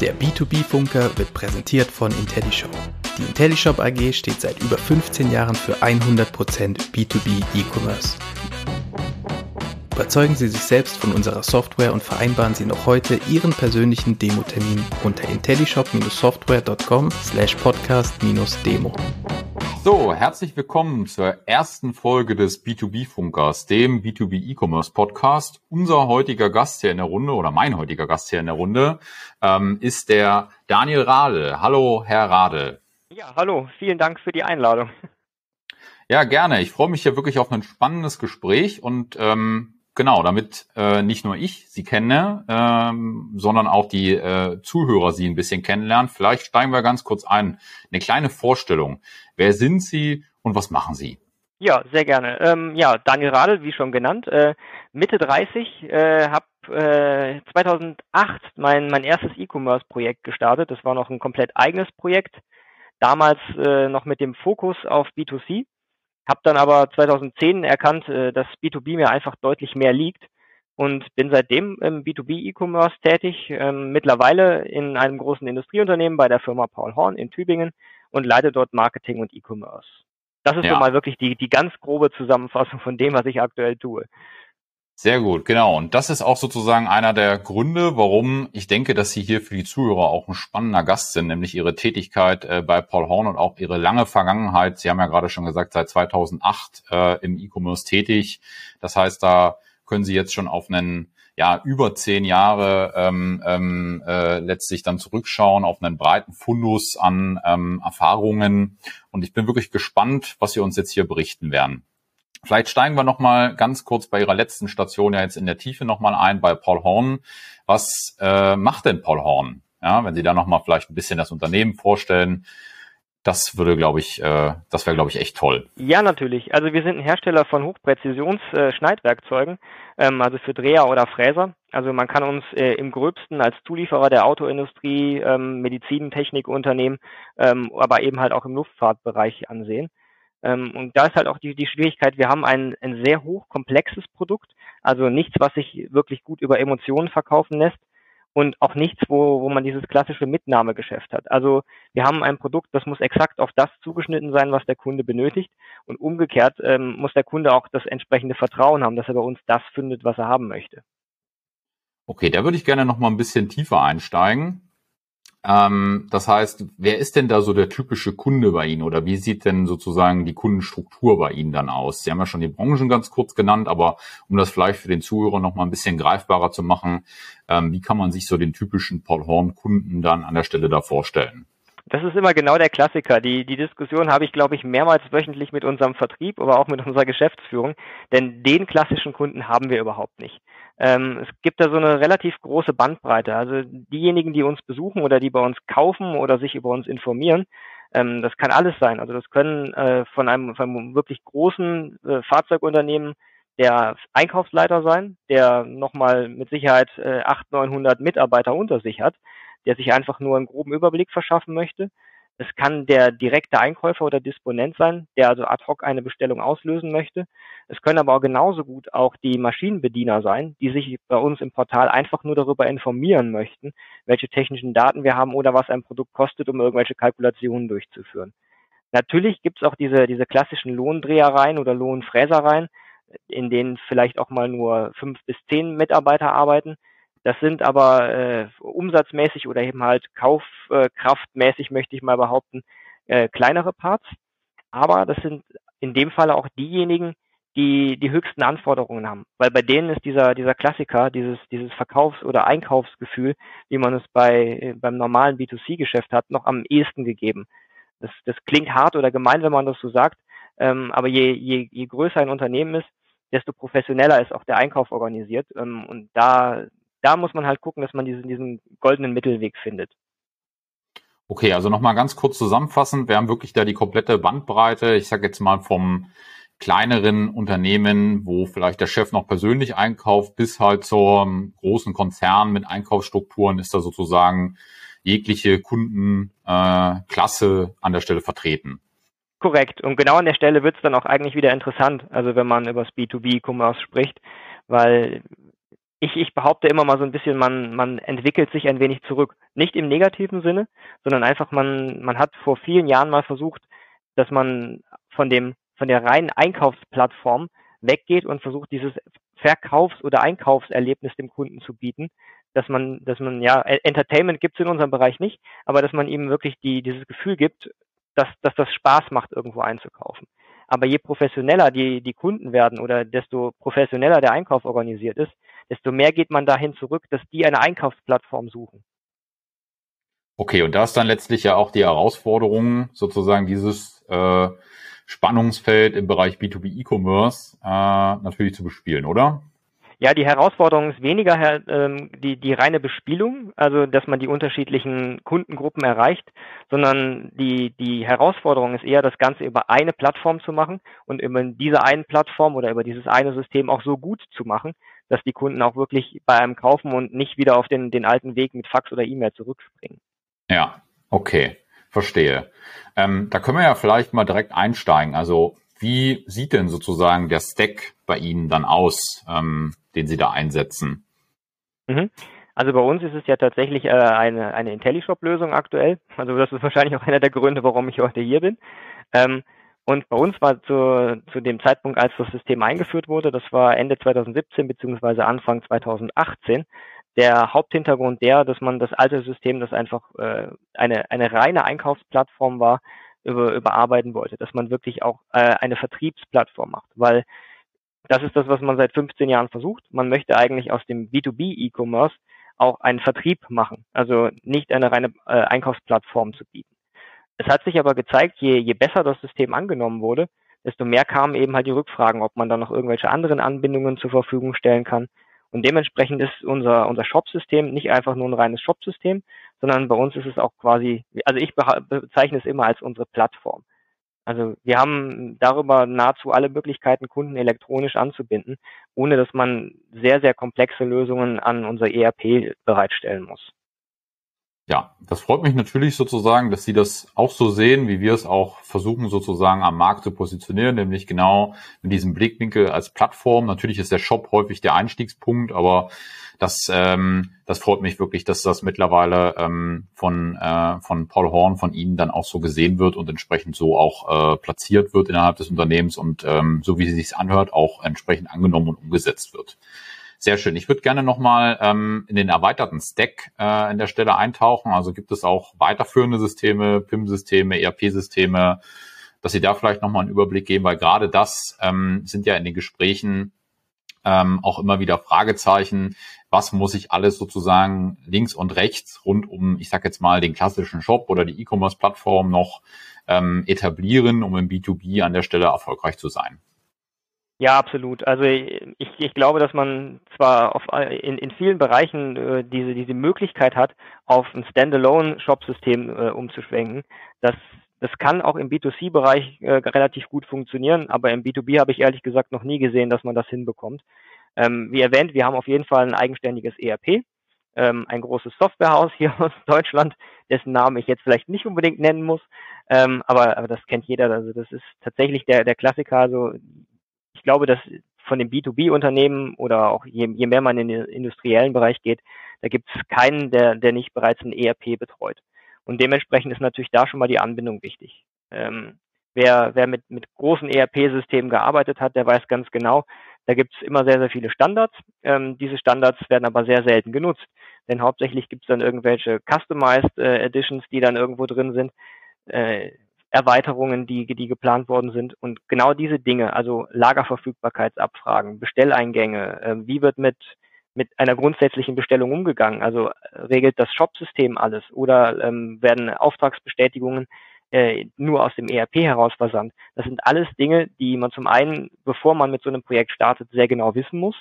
Der B2B-Funker wird präsentiert von IntelliShop. Die IntelliShop AG steht seit über 15 Jahren für 100% B2B-E-Commerce. Überzeugen Sie sich selbst von unserer Software und vereinbaren Sie noch heute Ihren persönlichen Demo-Termin unter intellishop-software.com/podcast-demo. So, herzlich willkommen zur ersten Folge des B2B-Funkers, dem B2B-E-Commerce-Podcast. Unser heutiger Gast hier in der Runde, oder mein heutiger Gast hier in der Runde, ist der Daniel Radl. Hallo, Herr Radl. Ja, hallo. Vielen Dank für die Einladung. Ja, gerne. Ich freue mich hier wirklich auf ein spannendes Gespräch und genau, damit nicht nur ich Sie kenne, sondern auch die Zuhörer Sie ein bisschen kennenlernen. Vielleicht steigen wir ganz kurz ein. Eine kleine Vorstellung. Wer sind Sie und was machen Sie? Ja, sehr gerne. Ja, Daniel Radl, wie schon genannt, Mitte 30, habe 2008 mein erstes E-Commerce-Projekt gestartet. Das war noch ein komplett eigenes Projekt, damals noch mit dem Fokus auf B2C. Habe dann aber 2010 erkannt, dass B2B mir einfach deutlich mehr liegt und bin seitdem im B2B-E-Commerce tätig, mittlerweile in einem großen Industrieunternehmen bei der Firma Paul Horn in Tübingen und leite dort Marketing und E-Commerce. Das ist ja so mal wirklich die ganz grobe Zusammenfassung von dem, was ich aktuell tue. Sehr gut, genau. Und das ist auch sozusagen einer der Gründe, warum ich denke, dass Sie hier für die Zuhörer auch ein spannender Gast sind, nämlich Ihre Tätigkeit bei Paul Horn und auch Ihre lange Vergangenheit. Sie haben ja gerade schon gesagt, seit 2008 im E-Commerce tätig. Das heißt, da können Sie jetzt schon auf einen, ja, über 10 Jahre letztlich dann zurückschauen, auf einen breiten Fundus an Erfahrungen. Und ich bin wirklich gespannt, was Sie uns jetzt hier berichten werden. Vielleicht steigen wir nochmal ganz kurz bei Ihrer letzten Station ja jetzt in der Tiefe nochmal ein, bei Paul Horn. Was macht denn Paul Horn? Ja, wenn Sie da nochmal vielleicht ein bisschen das Unternehmen vorstellen, das würde, glaube ich, das wäre, glaube ich, echt toll. Ja, natürlich. Also wir sind ein Hersteller von Hochpräzisions-Schneidwerkzeugen, also für Dreher oder Fräser. Also man kann uns im Gröbsten als Zulieferer der Autoindustrie, Medizintechnikunternehmen, aber eben halt auch im Luftfahrtbereich ansehen. Und da ist halt auch die Schwierigkeit, wir haben ein sehr hochkomplexes Produkt, also nichts, was sich wirklich gut über Emotionen verkaufen lässt und auch nichts, wo man dieses klassische Mitnahmegeschäft hat. Also wir haben ein Produkt, das muss exakt auf das zugeschnitten sein, was der Kunde benötigt, und umgekehrt muss der Kunde auch das entsprechende Vertrauen haben, dass er bei uns das findet, was er haben möchte. Okay, da würde ich gerne nochmal ein bisschen tiefer einsteigen. Das heißt, wer ist denn da so der typische Kunde bei Ihnen, oder wie sieht denn sozusagen die Kundenstruktur bei Ihnen dann aus? Sie haben ja schon die Branchen ganz kurz genannt, aber um das vielleicht für den Zuhörer nochmal ein bisschen greifbarer zu machen, wie kann man sich so den typischen Paul Horn Kunden dann an der Stelle da vorstellen? Das ist immer genau der Klassiker. Die Diskussion habe ich, glaube ich, mehrmals wöchentlich mit unserem Vertrieb, aber auch mit unserer Geschäftsführung, denn den klassischen Kunden haben wir überhaupt nicht. Es gibt da so eine relativ große Bandbreite. Also diejenigen, die uns besuchen oder die bei uns kaufen oder sich über uns informieren, das kann alles sein. Also das können von einem wirklich großen Fahrzeugunternehmen der Einkaufsleiter sein, der nochmal mit Sicherheit 800, 900 Mitarbeiter unter sich hat, der sich einfach nur einen groben Überblick verschaffen möchte. Es kann der direkte Einkäufer oder Disponent sein, der also ad hoc eine Bestellung auslösen möchte. Es können aber auch genauso gut auch die Maschinenbediener sein, die sich bei uns im Portal einfach nur darüber informieren möchten, welche technischen Daten wir haben oder was ein Produkt kostet, um irgendwelche Kalkulationen durchzuführen. Natürlich gibt es auch diese klassischen Lohndrehereien oder Lohnfräsereien, in denen vielleicht auch mal nur 5 bis 10 Mitarbeiter arbeiten. Das sind aber umsatzmäßig oder eben halt kaufkraftmäßig, möchte ich mal behaupten, kleinere Parts. Aber das sind in dem Falle auch diejenigen, die die höchsten Anforderungen haben. Weil bei denen ist dieser Klassiker, dieses Verkaufs- oder Einkaufsgefühl, wie man es beim normalen B2C-Geschäft hat, noch am ehesten gegeben. Das klingt hart oder gemein, wenn man das so sagt, aber je größer ein Unternehmen ist, desto professioneller ist auch der Einkauf organisiert. Und da muss man halt gucken, dass man diesen goldenen Mittelweg findet. Okay, also nochmal ganz kurz zusammenfassend. Wir haben wirklich da die komplette Bandbreite. Ich sage jetzt mal vom kleineren Unternehmen, wo vielleicht der Chef noch persönlich einkauft, bis halt zum großen Konzern mit Einkaufsstrukturen ist da sozusagen jegliche Kundenklasse an der Stelle vertreten. Korrekt. Und genau an der Stelle wird es dann auch eigentlich wieder interessant, also wenn man über das B2B-Commerce spricht, weil Ich behaupte immer mal so ein bisschen, man entwickelt sich ein wenig zurück. Nicht im negativen Sinne, sondern einfach, man hat vor vielen Jahren mal versucht, dass man von der reinen Einkaufsplattform weggeht und versucht, dieses Verkaufs- oder Einkaufserlebnis dem Kunden zu bieten, dass man ja, Entertainment gibt es in unserem Bereich nicht, aber dass man ihm wirklich dieses Gefühl gibt, dass das Spaß macht, irgendwo einzukaufen. Aber je professioneller die Kunden werden oder desto professioneller der Einkauf organisiert ist, desto mehr geht man dahin zurück, dass die eine Einkaufsplattform suchen. Okay, und da ist dann letztlich ja auch die Herausforderung, sozusagen dieses Spannungsfeld im Bereich B2B-E-Commerce natürlich zu bespielen, oder? Ja, die Herausforderung ist weniger die reine Bespielung, also dass man die unterschiedlichen Kundengruppen erreicht, sondern die Herausforderung ist eher, das Ganze über eine Plattform zu machen und über diese eine Plattform oder über dieses eine System auch so gut zu machen, dass die Kunden auch wirklich bei einem kaufen und nicht wieder auf den alten Weg mit Fax oder E-Mail zurückspringen. Ja, okay, verstehe. Da können wir ja vielleicht mal direkt einsteigen. Also wie sieht denn sozusagen der Stack bei Ihnen dann aus, den Sie da einsetzen? Also bei uns ist es ja tatsächlich eine IntelliShop-Lösung aktuell. Also das ist wahrscheinlich auch einer der Gründe, warum ich heute hier bin. Und bei uns war zu dem Zeitpunkt, als das System eingeführt wurde, das war Ende 2017 bzw. Anfang 2018, der Haupthintergrund dass man das alte System, das einfach eine reine Einkaufsplattform war, überarbeiten wollte, dass man wirklich auch eine Vertriebsplattform macht, weil das ist das, was man seit 15 Jahren versucht. Man möchte eigentlich aus dem B2B-E-Commerce auch einen Vertrieb machen, also nicht eine reine Einkaufsplattform zu bieten. Es hat sich aber gezeigt, je besser das System angenommen wurde, desto mehr kamen eben halt die Rückfragen, ob man da noch irgendwelche anderen Anbindungen zur Verfügung stellen kann. Und dementsprechend ist unser Shop-System nicht einfach nur ein reines Shop-System, sondern bei uns ist es auch quasi, also ich bezeichne es immer als unsere Plattform. Also wir haben darüber nahezu alle Möglichkeiten, Kunden elektronisch anzubinden, ohne dass man sehr, sehr komplexe Lösungen an unser ERP bereitstellen muss. Ja, das freut mich natürlich sozusagen, dass Sie das auch so sehen, wie wir es auch versuchen sozusagen am Markt zu positionieren, nämlich genau mit diesem Blickwinkel als Plattform. Natürlich ist der Shop häufig der Einstiegspunkt, aber das freut mich wirklich, dass das mittlerweile von Paul Horn, von Ihnen dann auch so gesehen wird und entsprechend so auch platziert wird innerhalb des Unternehmens und so wie es sich anhört, auch entsprechend angenommen und umgesetzt wird. Sehr schön. Ich würde gerne nochmal in den erweiterten Stack an der Stelle eintauchen. Also gibt es auch weiterführende Systeme, PIM-Systeme, ERP-Systeme, dass Sie da vielleicht nochmal einen Überblick geben, weil gerade das sind ja in den Gesprächen auch immer wieder Fragezeichen. Was muss ich alles sozusagen links und rechts rund um, ich sag jetzt mal, den klassischen Shop oder die E-Commerce-Plattform noch etablieren, um im B2B an der Stelle erfolgreich zu sein? Ja, absolut. Also ich glaube, dass man zwar in vielen Bereichen diese Möglichkeit hat, auf ein Standalone-Shop-System umzuschwenken. Das kann auch im B2C-Bereich relativ gut funktionieren, aber im B2B habe ich ehrlich gesagt noch nie gesehen, dass man das hinbekommt. Wie erwähnt, wir haben auf jeden Fall ein eigenständiges ERP, ein großes Softwarehaus hier aus Deutschland, dessen Namen ich jetzt vielleicht nicht unbedingt nennen muss, aber das kennt jeder. Also das ist tatsächlich der Klassiker. Also ich glaube, dass von den B2B-Unternehmen oder auch je mehr man in den industriellen Bereich geht, da gibt es keinen, der nicht bereits ein ERP betreut. Und dementsprechend ist natürlich da schon mal die Anbindung wichtig. Wer mit großen ERP-Systemen gearbeitet hat, der weiß ganz genau, da gibt es immer sehr, sehr viele Standards. Diese Standards werden aber sehr selten genutzt, denn hauptsächlich gibt es dann irgendwelche Customized Editions, die dann irgendwo drin sind, Erweiterungen, die geplant worden sind. Und genau diese Dinge, also Lagerverfügbarkeitsabfragen, Bestelleingänge, wie wird mit einer grundsätzlichen Bestellung umgegangen? Also regelt das Shop-System alles oder werden Auftragsbestätigungen nur aus dem ERP heraus versandt? Das sind alles Dinge, die man zum einen, bevor man mit so einem Projekt startet, sehr genau wissen muss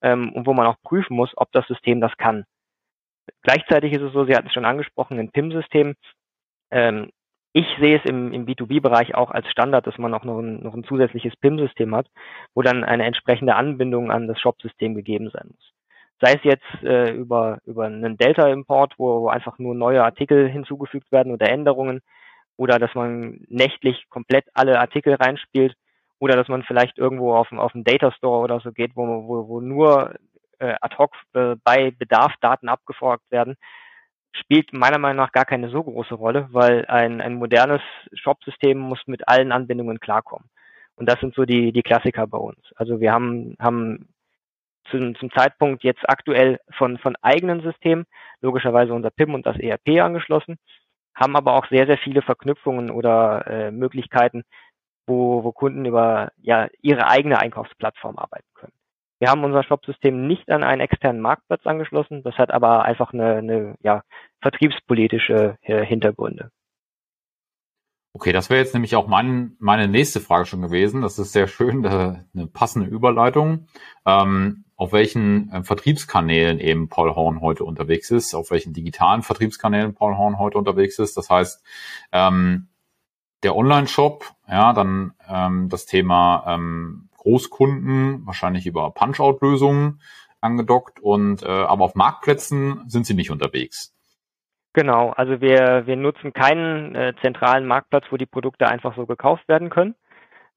und wo man auch prüfen muss, ob das System das kann. Gleichzeitig ist es so, Sie hatten es schon angesprochen, ein PIM-System. Ich sehe es im B2B-Bereich auch als Standard, dass man auch noch ein zusätzliches PIM-System hat, wo dann eine entsprechende Anbindung an das Shop-System gegeben sein muss. Sei es jetzt über einen Delta-Import, wo einfach nur neue Artikel hinzugefügt werden oder Änderungen, oder dass man nächtlich komplett alle Artikel reinspielt, oder dass man vielleicht irgendwo auf einen Data-Store oder so geht, wo nur ad hoc bei Bedarf Daten abgefragt werden, spielt meiner Meinung nach gar keine so große Rolle, weil ein modernes Shop-System muss mit allen Anbindungen klarkommen. Und das sind so die Klassiker bei uns. Also wir haben zum Zeitpunkt jetzt aktuell von eigenen Systemen, logischerweise unser PIM und das ERP angeschlossen, haben aber auch sehr, sehr viele Verknüpfungen oder Möglichkeiten, wo Kunden über ihre eigene Einkaufsplattform arbeiten können. Wir haben unser Shop-System nicht an einen externen Marktplatz angeschlossen, das hat aber einfach eine vertriebspolitische Hintergründe. Okay, das wäre jetzt nämlich auch meine nächste Frage schon gewesen. Das ist sehr schön, eine passende Überleitung. Auf welchen Vertriebskanälen eben Paul Horn heute unterwegs ist, auf welchen digitalen Vertriebskanälen Paul Horn heute unterwegs ist. Das heißt, der Online-Shop, dann das Thema Großkunden, wahrscheinlich über Punch-Out-Lösungen angedockt, und aber auf Marktplätzen sind sie nicht unterwegs. Genau, also wir nutzen keinen zentralen Marktplatz, wo die Produkte einfach so gekauft werden können.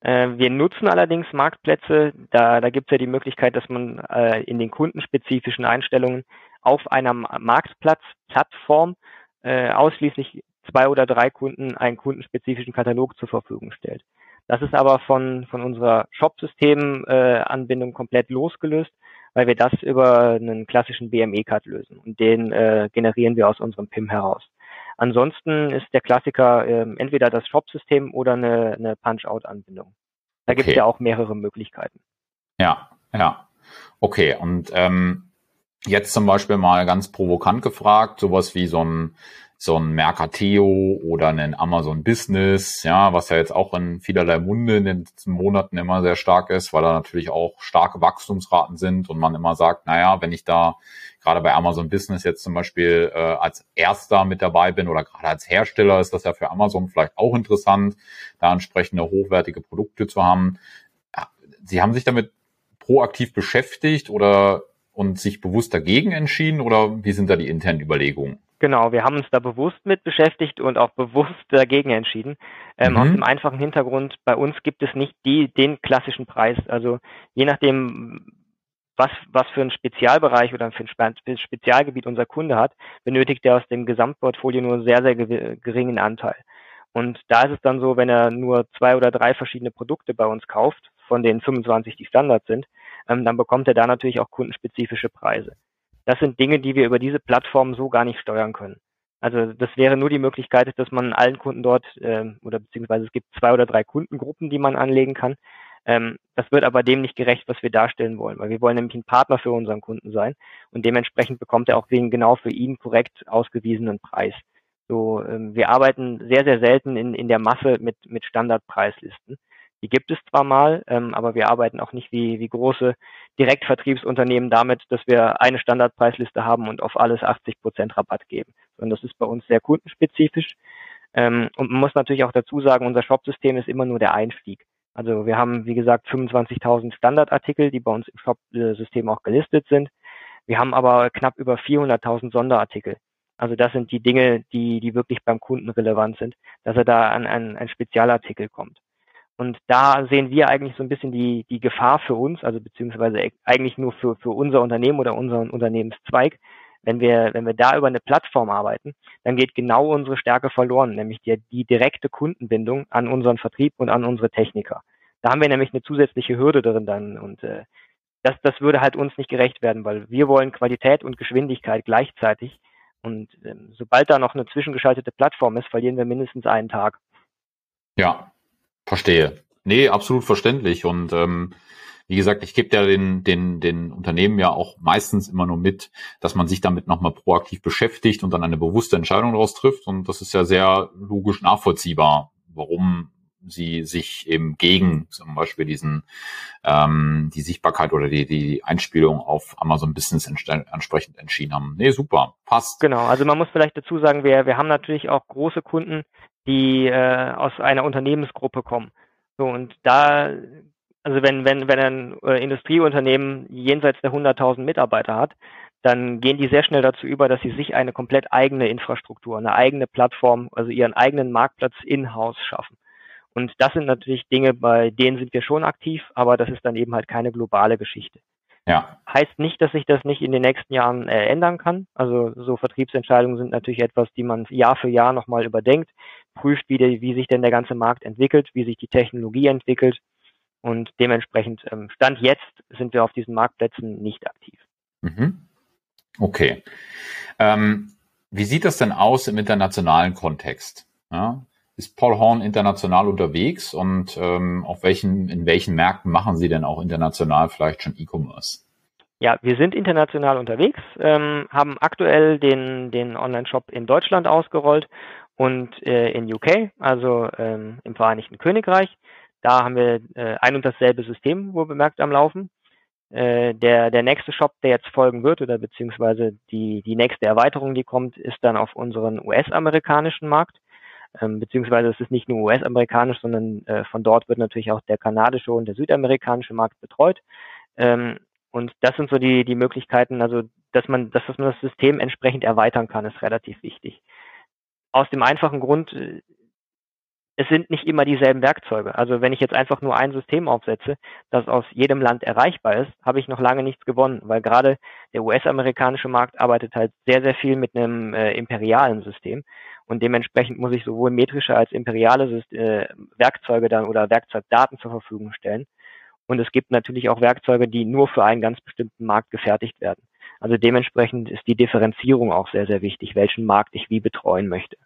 Wir nutzen allerdings Marktplätze, da gibt es ja die Möglichkeit, dass man in den kundenspezifischen Einstellungen auf einer Marktplatzplattform ausschließlich 2 oder 3 Kunden einen kundenspezifischen Katalog zur Verfügung stellt. Das ist aber von unserer Shop-System-Anbindung komplett losgelöst, weil wir das über einen klassischen BME-Card lösen, und den generieren wir aus unserem PIM heraus. Ansonsten ist der Klassiker entweder das Shop-System oder eine Punch-Out-Anbindung. Da gibt es ja auch mehrere Möglichkeiten. Ja. Okay, und jetzt zum Beispiel mal ganz provokant gefragt, sowas wie so ein Merkateo oder einen Amazon Business, was ja jetzt auch in vielerlei Munde in den letzten Monaten immer sehr stark ist, weil da natürlich auch starke Wachstumsraten sind und man immer sagt, wenn ich da gerade bei Amazon Business jetzt zum Beispiel als Erster mit dabei bin oder gerade als Hersteller, ist das ja für Amazon vielleicht auch interessant, da entsprechende hochwertige Produkte zu haben. Ja, Sie haben sich damit proaktiv beschäftigt und sich bewusst dagegen entschieden, oder wie sind da die internen Überlegungen? Genau, wir haben uns da bewusst mit beschäftigt und auch bewusst dagegen entschieden. Aus dem einfachen Hintergrund, bei uns gibt es nicht den klassischen Preis. Also je nachdem, was für einen Spezialbereich oder für ein Spezialgebiet unser Kunde hat, benötigt er aus dem Gesamtportfolio nur einen sehr, sehr geringen Anteil. Und da ist es dann so, wenn er nur 2 oder 3 verschiedene Produkte bei uns kauft, von den 25, die Standard sind, dann bekommt er da natürlich auch kundenspezifische Preise. Das sind Dinge, die wir über diese Plattform so gar nicht steuern können. Also das wäre nur die Möglichkeit, dass man allen Kunden dort, oder beziehungsweise es gibt 2 oder 3 Kundengruppen, die man anlegen kann. Das wird aber dem nicht gerecht, was wir darstellen wollen, weil wir wollen nämlich ein Partner für unseren Kunden sein, und dementsprechend bekommt er auch den genau für ihn korrekt ausgewiesenen Preis. So, wir arbeiten sehr, sehr selten in der Masse mit Standardpreislisten. Die gibt es zwar mal, aber wir arbeiten auch nicht wie große Direktvertriebsunternehmen damit, dass wir eine Standardpreisliste haben und auf alles 80% Rabatt geben. Sondern das ist bei uns sehr kundenspezifisch. Und man muss natürlich auch dazu sagen, unser Shop-System ist immer nur der Einstieg. Also wir haben, wie gesagt, 25.000 Standardartikel, die bei uns im Shop-System auch gelistet sind. Wir haben aber knapp über 400.000 Sonderartikel. Also das sind die Dinge, die wirklich beim Kunden relevant sind, dass er da an einen Spezialartikel kommt. Und da sehen wir eigentlich so ein bisschen die Gefahr für uns, also beziehungsweise eigentlich nur für unser Unternehmen oder unseren Unternehmenszweig. Wenn wir da über eine Plattform arbeiten, dann geht genau unsere Stärke verloren, nämlich die direkte Kundenbindung an unseren Vertrieb und an unsere Techniker. Da haben wir nämlich eine zusätzliche Hürde drin dann, und das würde halt uns nicht gerecht werden, weil wir wollen Qualität und Geschwindigkeit gleichzeitig, und sobald da noch eine zwischengeschaltete Plattform ist, verlieren wir mindestens einen Tag. Ja. Verstehe. Nee, absolut verständlich. Und wie gesagt, ich gebe ja den Unternehmen ja auch meistens immer nur mit, dass man sich damit nochmal proaktiv beschäftigt und dann eine bewusste Entscheidung daraus trifft. Und das ist ja sehr logisch nachvollziehbar, warum sie sich eben gegen zum Beispiel die Sichtbarkeit oder die Einspielung auf Amazon Business entsprechend entschieden haben. Nee, super, passt. Genau, also man muss vielleicht dazu sagen, wir haben natürlich auch große Kunden, die aus einer Unternehmensgruppe kommen. So, und da, also wenn ein Industrieunternehmen jenseits der 100.000 Mitarbeiter hat, dann gehen die sehr schnell dazu über, dass sie sich eine komplett eigene Infrastruktur, eine eigene Plattform, also ihren eigenen Marktplatz in-house schaffen. Und das sind natürlich Dinge, bei denen sind wir schon aktiv, aber das ist dann eben halt keine globale Geschichte. Ja. Heißt nicht, dass sich das nicht in den nächsten Jahren ändern kann. Also so Vertriebsentscheidungen sind natürlich etwas, die man Jahr für Jahr nochmal überdenkt, prüft, wie sich denn der ganze Markt entwickelt, wie sich die Technologie entwickelt. Und dementsprechend, Stand jetzt, sind wir auf diesen Marktplätzen nicht aktiv. Mhm. Okay. Wie sieht das denn aus im internationalen Kontext? Ja? Ist Paul Horn international unterwegs und in welchen Märkten machen Sie denn auch international vielleicht schon E-Commerce? Ja, wir sind international unterwegs, haben aktuell den Online-Shop in Deutschland ausgerollt und in UK, also im Vereinigten Königreich. Da haben wir ein und dasselbe System, wohl bemerkt, am Laufen. Der nächste Shop, der jetzt folgen wird, oder beziehungsweise die nächste Erweiterung, die kommt, ist dann auf unseren US-amerikanischen Markt. Beziehungsweise es ist nicht nur US-amerikanisch, sondern von dort wird natürlich auch der kanadische und der südamerikanische Markt betreut. Und das sind so die Möglichkeiten, also dass man das System entsprechend erweitern kann, ist relativ wichtig. Aus dem einfachen Grund, es sind nicht immer dieselben Werkzeuge. Also wenn ich jetzt einfach nur ein System aufsetze, das aus jedem Land erreichbar ist, habe ich noch lange nichts gewonnen, weil gerade der US-amerikanische Markt arbeitet halt sehr, sehr viel mit einem imperialen System. Und dementsprechend muss ich sowohl metrische als imperiale Werkzeuge dann oder Werkzeugdaten zur Verfügung stellen. Und es gibt natürlich auch Werkzeuge, die nur für einen ganz bestimmten Markt gefertigt werden. Also dementsprechend ist die Differenzierung auch sehr, sehr wichtig, welchen Markt ich wie betreuen möchte.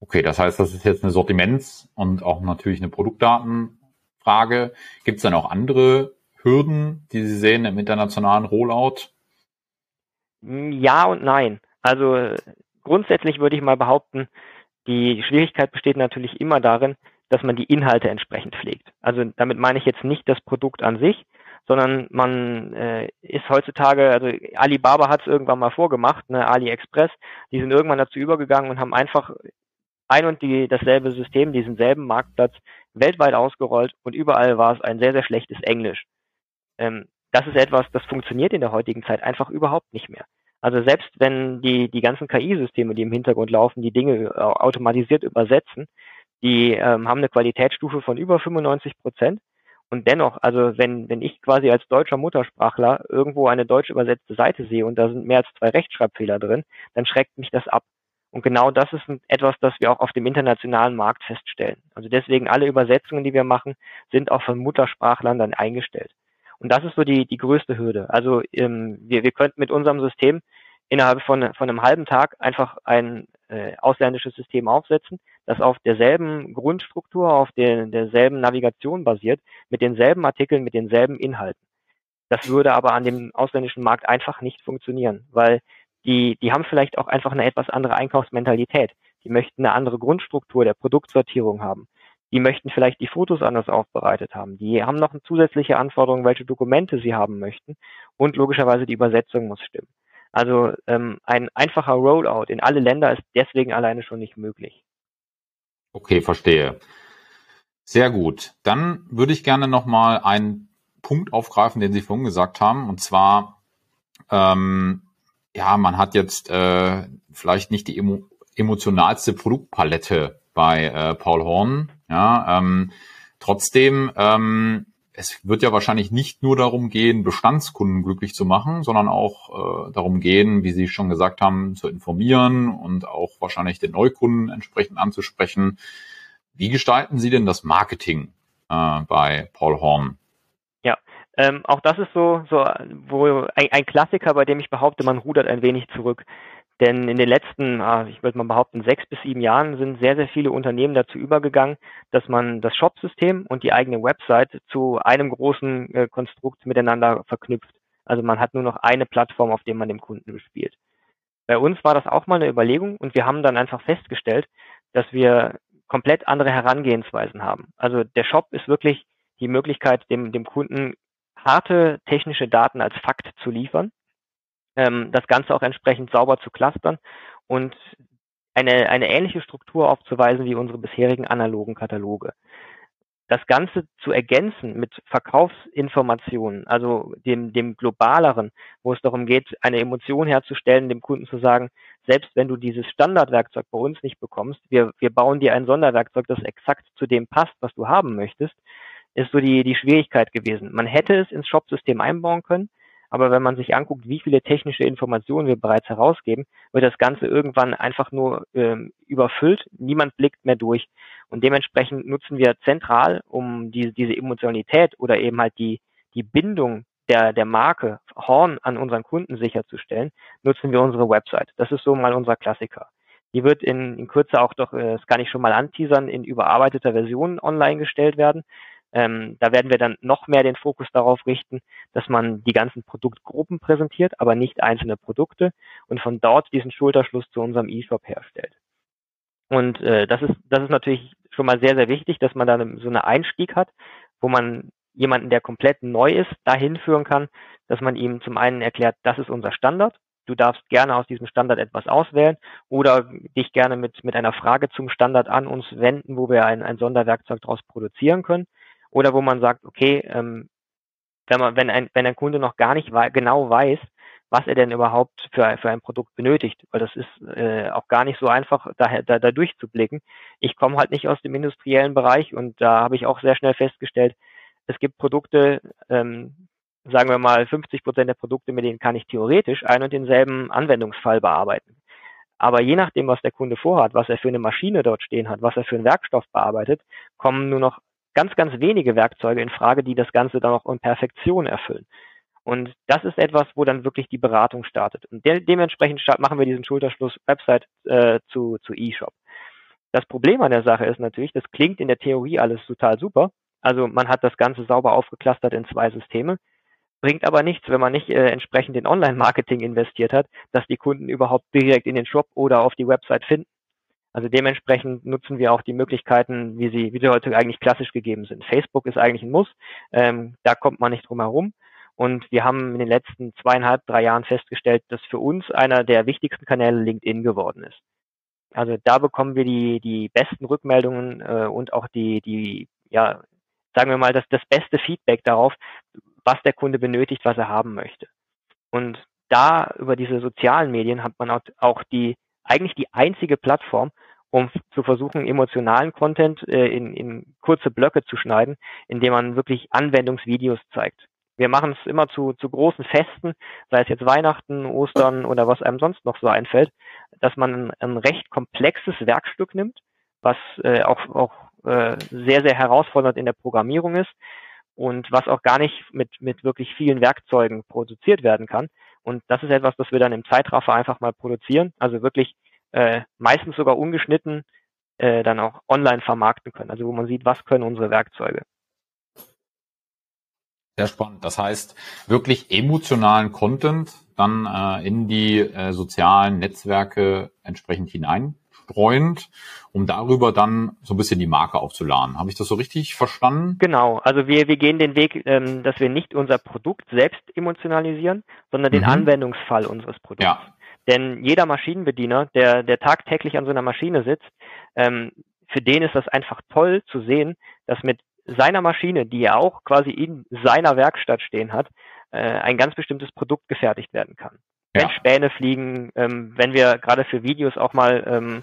Okay, das heißt, das ist jetzt eine Sortiments- und auch natürlich eine Produktdatenfrage. Gibt es dann auch andere Hürden, die Sie sehen im internationalen Rollout? Ja und nein. Also grundsätzlich würde ich mal behaupten, die Schwierigkeit besteht natürlich immer darin, dass man die Inhalte entsprechend pflegt. Also damit meine ich jetzt nicht das Produkt an sich, sondern man ist heutzutage, also Alibaba hat es irgendwann mal vorgemacht, ne, AliExpress, die sind irgendwann dazu übergegangen und haben einfach dasselbe System, diesen selben Marktplatz weltweit ausgerollt und überall war es ein sehr, sehr schlechtes Englisch. Das ist etwas, das funktioniert in der heutigen Zeit einfach überhaupt nicht mehr. Also selbst wenn die ganzen KI-Systeme, die im Hintergrund laufen, die Dinge automatisiert übersetzen, die haben eine Qualitätsstufe von über 95%. Und dennoch, also wenn ich quasi als deutscher Muttersprachler irgendwo eine deutsch übersetzte Seite sehe und da sind mehr als 2 Rechtschreibfehler drin, dann schreckt mich das ab. Und genau das ist etwas, das wir auch auf dem internationalen Markt feststellen. Also deswegen alle Übersetzungen, die wir machen, sind auch von Muttersprachlern dann eingestellt. Und das ist so die größte Hürde. Also wir könnten mit unserem System innerhalb von einem halben Tag einfach ein ausländisches System aufsetzen, das auf derselben Grundstruktur, auf derselben Navigation basiert, mit denselben Artikeln, mit denselben Inhalten. Das würde aber an dem ausländischen Markt einfach nicht funktionieren, weil die haben vielleicht auch einfach eine etwas andere Einkaufsmentalität. Die möchten eine andere Grundstruktur der Produktsortierung haben. Die möchten vielleicht die Fotos anders aufbereitet haben. Die haben noch eine zusätzliche Anforderung, welche Dokumente sie haben möchten. Und logischerweise die Übersetzung muss stimmen. Also ein einfacher Rollout in alle Länder ist deswegen alleine schon nicht möglich. Okay, verstehe. Sehr gut. Dann würde ich gerne nochmal einen Punkt aufgreifen, den Sie vorhin gesagt haben. Und zwar, man hat jetzt vielleicht nicht die emotionalste Produktpalette bei Paul Horn. Ja, trotzdem, es wird ja wahrscheinlich nicht nur darum gehen, Bestandskunden glücklich zu machen, sondern auch darum gehen, wie Sie schon gesagt haben, zu informieren und auch wahrscheinlich den Neukunden entsprechend anzusprechen. Wie gestalten Sie denn das Marketing bei Paul Horn? Ja, auch das ist so ein Klassiker, bei dem ich behaupte, man rudert ein wenig zurück. Denn in den letzten, ich würde mal behaupten, 6 bis 7 Jahren sind sehr, sehr viele Unternehmen dazu übergegangen, dass man das Shop-System und die eigene Website zu einem großen Konstrukt miteinander verknüpft. Also man hat nur noch eine Plattform, auf der man den Kunden bespielt. Bei uns war das auch mal eine Überlegung und wir haben dann einfach festgestellt, dass wir komplett andere Herangehensweisen haben. Also der Shop ist wirklich die Möglichkeit, dem Kunden harte technische Daten als Fakt zu liefern, das Ganze auch entsprechend sauber zu clustern und eine ähnliche Struktur aufzuweisen wie unsere bisherigen analogen Kataloge. Das Ganze zu ergänzen mit Verkaufsinformationen, also dem globaleren, wo es darum geht, eine Emotion herzustellen, dem Kunden zu sagen, selbst wenn du dieses Standardwerkzeug bei uns nicht bekommst, wir bauen dir ein Sonderwerkzeug, das exakt zu dem passt, was du haben möchtest, ist so die Schwierigkeit gewesen. Man hätte es ins Shop-System einbauen können, Aber wenn man sich anguckt, wie viele technische Informationen wir bereits herausgeben, wird das Ganze irgendwann einfach nur überfüllt. Niemand blickt mehr durch. Und dementsprechend nutzen wir zentral, um diese Emotionalität oder eben halt die Bindung der Marke Horn an unseren Kunden sicherzustellen, nutzen wir unsere Website. Das ist so mal unser Klassiker. Die wird in Kürze auch doch, das kann ich schon mal anteasern, in überarbeiteter Version online gestellt werden. Da werden wir dann noch mehr den Fokus darauf richten, dass man die ganzen Produktgruppen präsentiert, aber nicht einzelne Produkte und von dort diesen Schulterschluss zu unserem E-Shop herstellt. Und das ist natürlich schon mal sehr, sehr wichtig, dass man da so einen Einstieg hat, wo man jemanden, der komplett neu ist, dahin führen kann, dass man ihm zum einen erklärt, das ist unser Standard. Du darfst gerne aus diesem Standard etwas auswählen oder dich gerne mit einer Frage zum Standard an uns wenden, wo wir ein Sonderwerkzeug daraus produzieren können. Oder wo man sagt, okay, wenn ein Kunde noch gar nicht genau weiß, was er denn überhaupt für ein Produkt benötigt, weil das ist auch gar nicht so einfach, da durchzublicken. Ich komme halt nicht aus dem industriellen Bereich und da habe ich auch sehr schnell festgestellt, es gibt Produkte, sagen wir mal 50% der Produkte, mit denen kann ich theoretisch einen und denselben Anwendungsfall bearbeiten. Aber je nachdem, was der Kunde vorhat, was er für eine Maschine dort stehen hat, was er für einen Werkstoff bearbeitet, kommen nur noch ganz, ganz wenige Werkzeuge in Frage, die das Ganze dann auch in Perfektion erfüllen. Und das ist etwas, wo dann wirklich die Beratung startet. Und dementsprechend machen wir diesen Schulterschluss Website zu E-Shop. Das Problem an der Sache ist natürlich, das klingt in der Theorie alles total super. Also man hat das Ganze sauber aufgeklustert in 2 Systeme, bringt aber nichts, wenn man nicht entsprechend in Online-Marketing investiert hat, dass die Kunden überhaupt direkt in den Shop oder auf die Website finden. Also dementsprechend nutzen wir auch die Möglichkeiten, wie sie heute eigentlich klassisch gegeben sind. Facebook ist eigentlich ein Muss, da kommt man nicht drum herum. Und wir haben in den letzten 2,5, 3 Jahren festgestellt, dass für uns einer der wichtigsten Kanäle LinkedIn geworden ist. Also da bekommen wir die besten Rückmeldungen und auch die, sagen wir mal, das beste Feedback darauf, was der Kunde benötigt, was er haben möchte. Und da über diese sozialen Medien hat man auch eigentlich die einzige Plattform, um zu versuchen, emotionalen Content in kurze Blöcke zu schneiden, indem man wirklich Anwendungsvideos zeigt. Wir machen es immer zu großen Festen, sei es jetzt Weihnachten, Ostern oder was einem sonst noch so einfällt, dass man ein recht komplexes Werkstück nimmt, was auch sehr, sehr herausfordernd in der Programmierung ist und was auch gar nicht mit wirklich vielen Werkzeugen produziert werden kann. Und das ist etwas, das wir dann im Zeitraffer einfach mal produzieren, also wirklich meistens sogar ungeschnitten dann auch online vermarkten können, also wo man sieht, was können unsere Werkzeuge. Sehr spannend. Das heißt, wirklich emotionalen Content dann in die sozialen Netzwerke entsprechend hineinstreuend, um darüber dann so ein bisschen die Marke aufzuladen. Habe ich das so richtig verstanden? Genau. Also wir gehen den Weg, dass wir nicht unser Produkt selbst emotionalisieren, sondern den Anwendungsfall unseres Produkts. Ja. Denn jeder Maschinenbediener, der tagtäglich an so einer Maschine sitzt, für den ist das einfach toll zu sehen, dass mit seiner Maschine, die er auch quasi in seiner Werkstatt stehen hat, ein ganz bestimmtes Produkt gefertigt werden kann. Ja. Wenn Späne fliegen, wenn wir gerade für Videos auch mal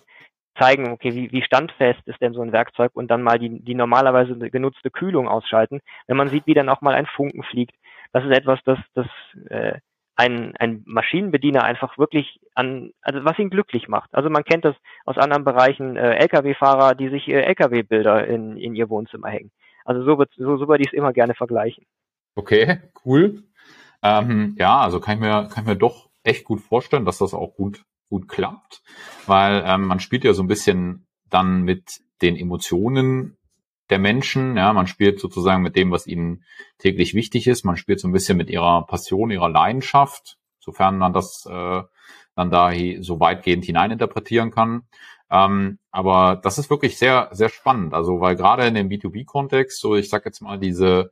zeigen, okay, wie standfest ist denn so ein Werkzeug und dann mal die normalerweise genutzte Kühlung ausschalten, wenn man sieht, wie dann auch mal ein Funken fliegt. Das ist etwas, das ein Maschinenbediener einfach wirklich was ihn glücklich macht. Also man kennt das aus anderen Bereichen, Lkw-Fahrer, die sich Lkw-Bilder in ihr Wohnzimmer hängen. Also so würde ich es immer gerne vergleichen. Okay, cool. Ja, also kann ich mir doch echt gut vorstellen, dass das auch gut klappt, weil man spielt ja so ein bisschen dann mit den Emotionen der Menschen, ja, man spielt sozusagen mit dem, was ihnen täglich wichtig ist, man spielt so ein bisschen mit ihrer Passion, ihrer Leidenschaft, sofern man das dann da so weitgehend hineininterpretieren kann. Aber das ist wirklich sehr, sehr spannend, also weil gerade in dem B2B-Kontext, so ich sag jetzt mal dieser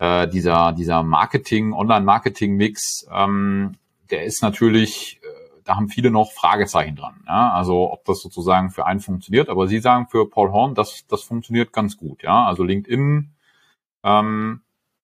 Online-Marketing-Mix, der ist natürlich, da haben viele noch Fragezeichen dran, ja? Also ob das sozusagen für einen funktioniert, aber Sie sagen für Paul Horn, das funktioniert ganz gut, ja, also LinkedIn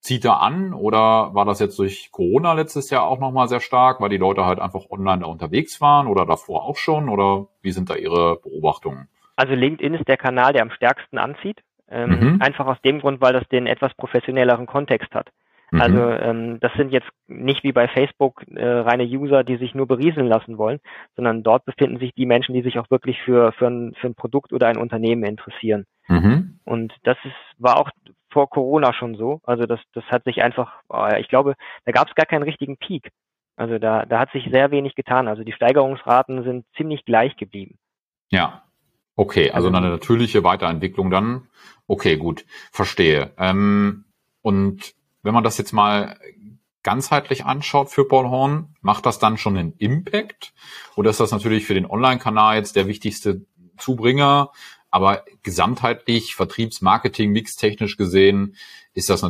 zieht da an, oder war das jetzt durch Corona letztes Jahr auch nochmal sehr stark, weil die Leute halt einfach online da unterwegs waren oder davor auch schon, oder wie sind da Ihre Beobachtungen? Also LinkedIn ist der Kanal, der am stärksten anzieht, einfach aus dem Grund, weil das den etwas professionelleren Kontext hat. Also das sind jetzt nicht wie bei Facebook reine User, die sich nur berieseln lassen wollen, sondern dort befinden sich die Menschen, die sich auch wirklich für ein Produkt oder ein Unternehmen interessieren. Und das war auch vor Corona schon so. Also das hat sich einfach, ich glaube, da gab es gar keinen richtigen Peak. Also da hat sich sehr wenig getan. Also die Steigerungsraten sind ziemlich gleich geblieben. Ja, okay. Also eine natürliche Weiterentwicklung dann. Okay, gut. Verstehe. Und wenn man das jetzt mal ganzheitlich anschaut für Paul Horn, macht das dann schon einen Impact? Oder ist das natürlich für den Online-Kanal jetzt der wichtigste Zubringer? Aber gesamtheitlich, Vertriebs-Marketing, mixtechnisch gesehen, ist das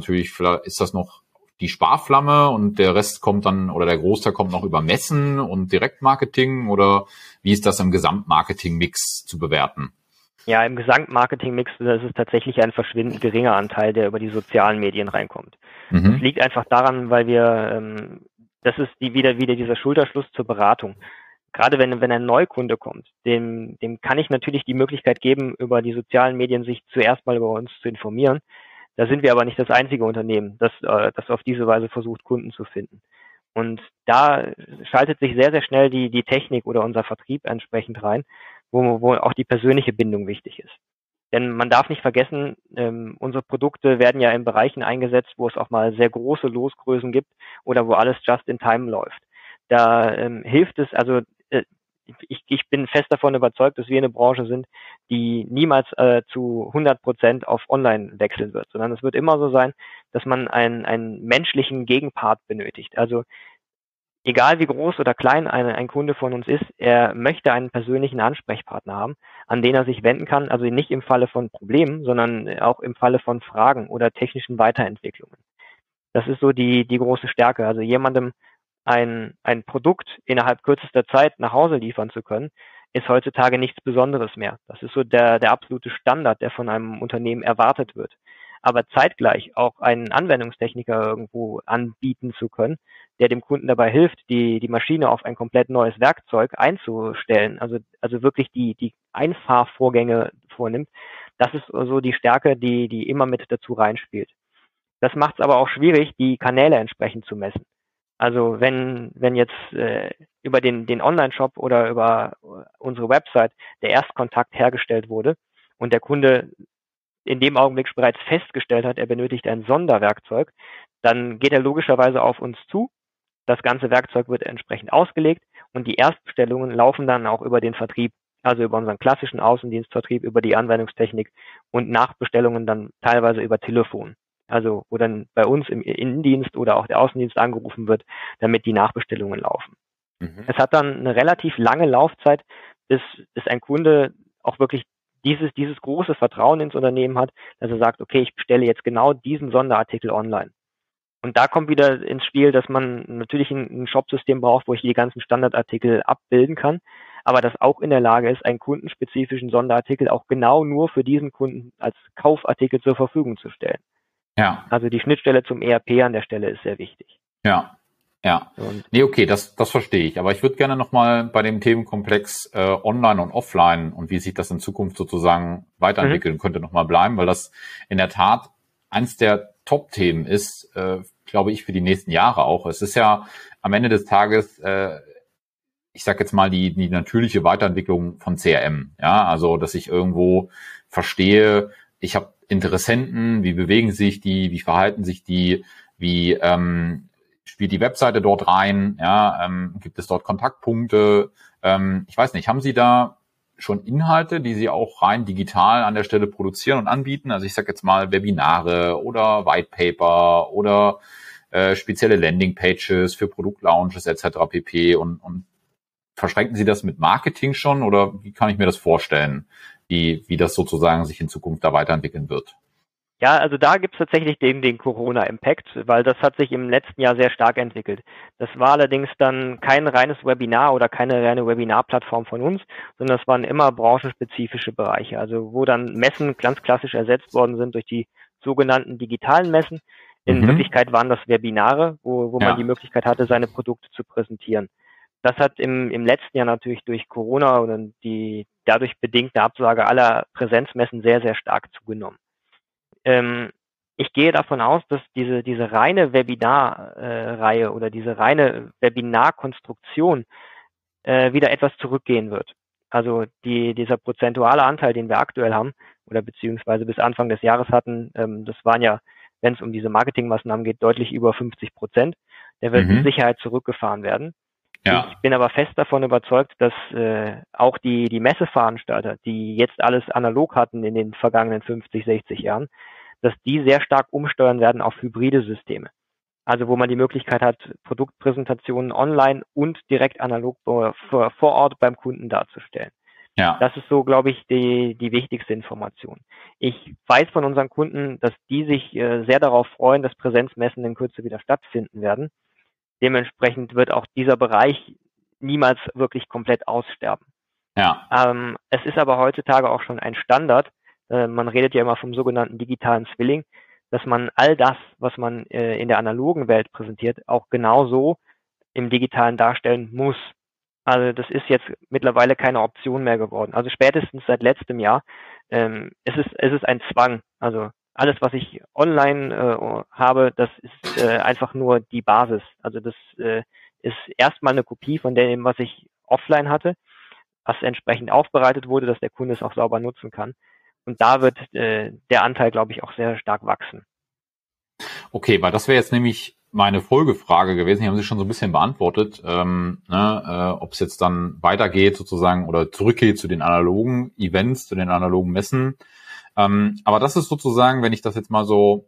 noch die Sparflamme und der Rest kommt dann, oder der Großteil kommt noch über Messen und Direktmarketing, oder wie ist das im Gesamtmarketing-Mix zu bewerten? Ja, im Gesamtmarketing-Mix ist es tatsächlich ein verschwindend geringer Anteil, der über die sozialen Medien reinkommt. Das liegt einfach daran, weil wir, das ist wieder dieser Schulterschluss zur Beratung. Gerade wenn ein Neukunde kommt, dem kann ich natürlich die Möglichkeit geben, über die sozialen Medien sich zuerst mal über uns zu informieren. Da sind wir aber nicht das einzige Unternehmen, das auf diese Weise versucht, Kunden zu finden. Und da schaltet sich sehr, sehr schnell die Technik oder unser Vertrieb entsprechend rein, wo auch die persönliche Bindung wichtig ist. Denn man darf nicht vergessen, unsere Produkte werden ja in Bereichen eingesetzt, wo es auch mal sehr große Losgrößen gibt oder wo alles just in time läuft. Da hilft es, also ich bin fest davon überzeugt, dass wir eine Branche sind, die niemals zu 100% auf Online wechseln wird, sondern es wird immer so sein, dass man einen menschlichen Gegenpart benötigt. Also egal wie groß oder klein ein Kunde von uns ist, er möchte einen persönlichen Ansprechpartner haben, an den er sich wenden kann, also nicht im Falle von Problemen, sondern auch im Falle von Fragen oder technischen Weiterentwicklungen. Das ist so die große Stärke, also jemandem ein Produkt innerhalb kürzester Zeit nach Hause liefern zu können, ist heutzutage nichts Besonderes mehr. Das ist so der absolute Standard, der von einem Unternehmen erwartet wird. Aber zeitgleich auch einen Anwendungstechniker irgendwo anbieten zu können, der dem Kunden dabei hilft, die Maschine auf ein komplett neues Werkzeug einzustellen, also wirklich die Einfahrvorgänge vornimmt, das ist so die Stärke, die immer mit dazu reinspielt. Das macht es aber auch schwierig, die Kanäle entsprechend zu messen. Also wenn jetzt über den Online-Shop oder über unsere Website der Erstkontakt hergestellt wurde und der Kunde in dem Augenblick bereits festgestellt hat, er benötigt ein Sonderwerkzeug, dann geht er logischerweise auf uns zu. Das ganze Werkzeug wird entsprechend ausgelegt und die Erstbestellungen laufen dann auch über den Vertrieb, also über unseren klassischen Außendienstvertrieb, über die Anwendungstechnik und Nachbestellungen dann teilweise über Telefon. Also wo dann bei uns im Innendienst oder auch der Außendienst angerufen wird, damit die Nachbestellungen laufen. Es hat dann eine relativ lange Laufzeit, bis ein Kunde auch wirklich dieses große Vertrauen ins Unternehmen hat, dass er sagt, okay, ich bestelle jetzt genau diesen Sonderartikel online. Und da kommt wieder ins Spiel, dass man natürlich ein Shopsystem braucht, wo ich die ganzen Standardartikel abbilden kann, aber das auch in der Lage ist, einen kundenspezifischen Sonderartikel auch genau nur für diesen Kunden als Kaufartikel zur Verfügung zu stellen. Ja. Also die Schnittstelle zum ERP an der Stelle ist sehr wichtig. Ja. Ja, nee, okay, das verstehe ich. Aber ich würde gerne nochmal bei dem Themenkomplex Online und Offline und wie sich das in Zukunft sozusagen weiterentwickeln könnte nochmal bleiben, weil das in der Tat eins der Top-Themen ist, glaube ich, für die nächsten Jahre auch. Es ist ja am Ende des Tages, ich sage jetzt mal, die natürliche Weiterentwicklung von CRM. Ja, also, dass ich irgendwo verstehe, ich habe Interessenten, wie bewegen sich die, wie verhalten sich die, wie spielt die Webseite dort rein? Ja, gibt es dort Kontaktpunkte? Ich weiß nicht, haben Sie da schon Inhalte, die Sie auch rein digital an der Stelle produzieren und anbieten? Also ich sage jetzt mal Webinare oder Whitepaper oder spezielle Landingpages für Produktlaunches etc. pp. Und verschränken Sie das mit Marketing schon oder wie kann ich mir das vorstellen, wie das sozusagen sich in Zukunft da weiterentwickeln wird? Ja, also da gibt's tatsächlich den Corona-Impact, weil das hat sich im letzten Jahr sehr stark entwickelt. Das war allerdings dann kein reines Webinar oder keine reine Webinar-Plattform von uns, sondern das waren immer branchenspezifische Bereiche, also wo dann Messen ganz klassisch ersetzt worden sind durch die sogenannten digitalen Messen. In Wirklichkeit waren das Webinare, wo man die Möglichkeit hatte, seine Produkte zu präsentieren. Das hat im letzten Jahr natürlich durch Corona oder die dadurch bedingte Absage aller Präsenzmessen sehr, sehr stark zugenommen. Ich gehe davon aus, dass diese reine Webinar-Reihe oder diese reine Webinar-Konstruktion wieder etwas zurückgehen wird. Also dieser prozentuale Anteil, den wir aktuell haben oder beziehungsweise bis Anfang des Jahres hatten, das waren ja, wenn es um diese Marketingmaßnahmen geht, deutlich über 50%. Der wird mit Sicherheit zurückgefahren werden. Ja. Ich bin aber fest davon überzeugt, dass auch die Messeveranstalter, die jetzt alles analog hatten in den vergangenen 50, 60 Jahren, dass die sehr stark umsteuern werden auf hybride Systeme. Also wo man die Möglichkeit hat, Produktpräsentationen online und direkt analog vor Ort beim Kunden darzustellen. Ja. Das ist so, glaube ich, die wichtigste Information. Ich weiß von unseren Kunden, dass die sich sehr darauf freuen, dass Präsenzmessen in Kürze wieder stattfinden werden. Dementsprechend wird auch dieser Bereich niemals wirklich komplett aussterben. Ja. Es ist aber heutzutage auch schon ein Standard. Man redet ja immer vom sogenannten digitalen Zwilling, dass man all das, was man in der analogen Welt präsentiert, auch genauso im Digitalen darstellen muss. Also das ist jetzt mittlerweile keine Option mehr geworden. Also spätestens seit letztem Jahr es ist ein Zwang. Also alles, was ich online habe, das ist einfach nur die Basis. Also das ist erstmal eine Kopie von dem, was ich offline hatte, was entsprechend aufbereitet wurde, dass der Kunde es auch sauber nutzen kann. Und da wird der Anteil, glaube ich, auch sehr stark wachsen. Okay, weil das wäre jetzt nämlich meine Folgefrage gewesen. Die haben Sie schon so ein bisschen beantwortet, ob es jetzt dann weitergeht sozusagen oder zurückgeht zu den analogen Events, zu den analogen Messen. Aber das ist sozusagen, wenn ich das jetzt mal so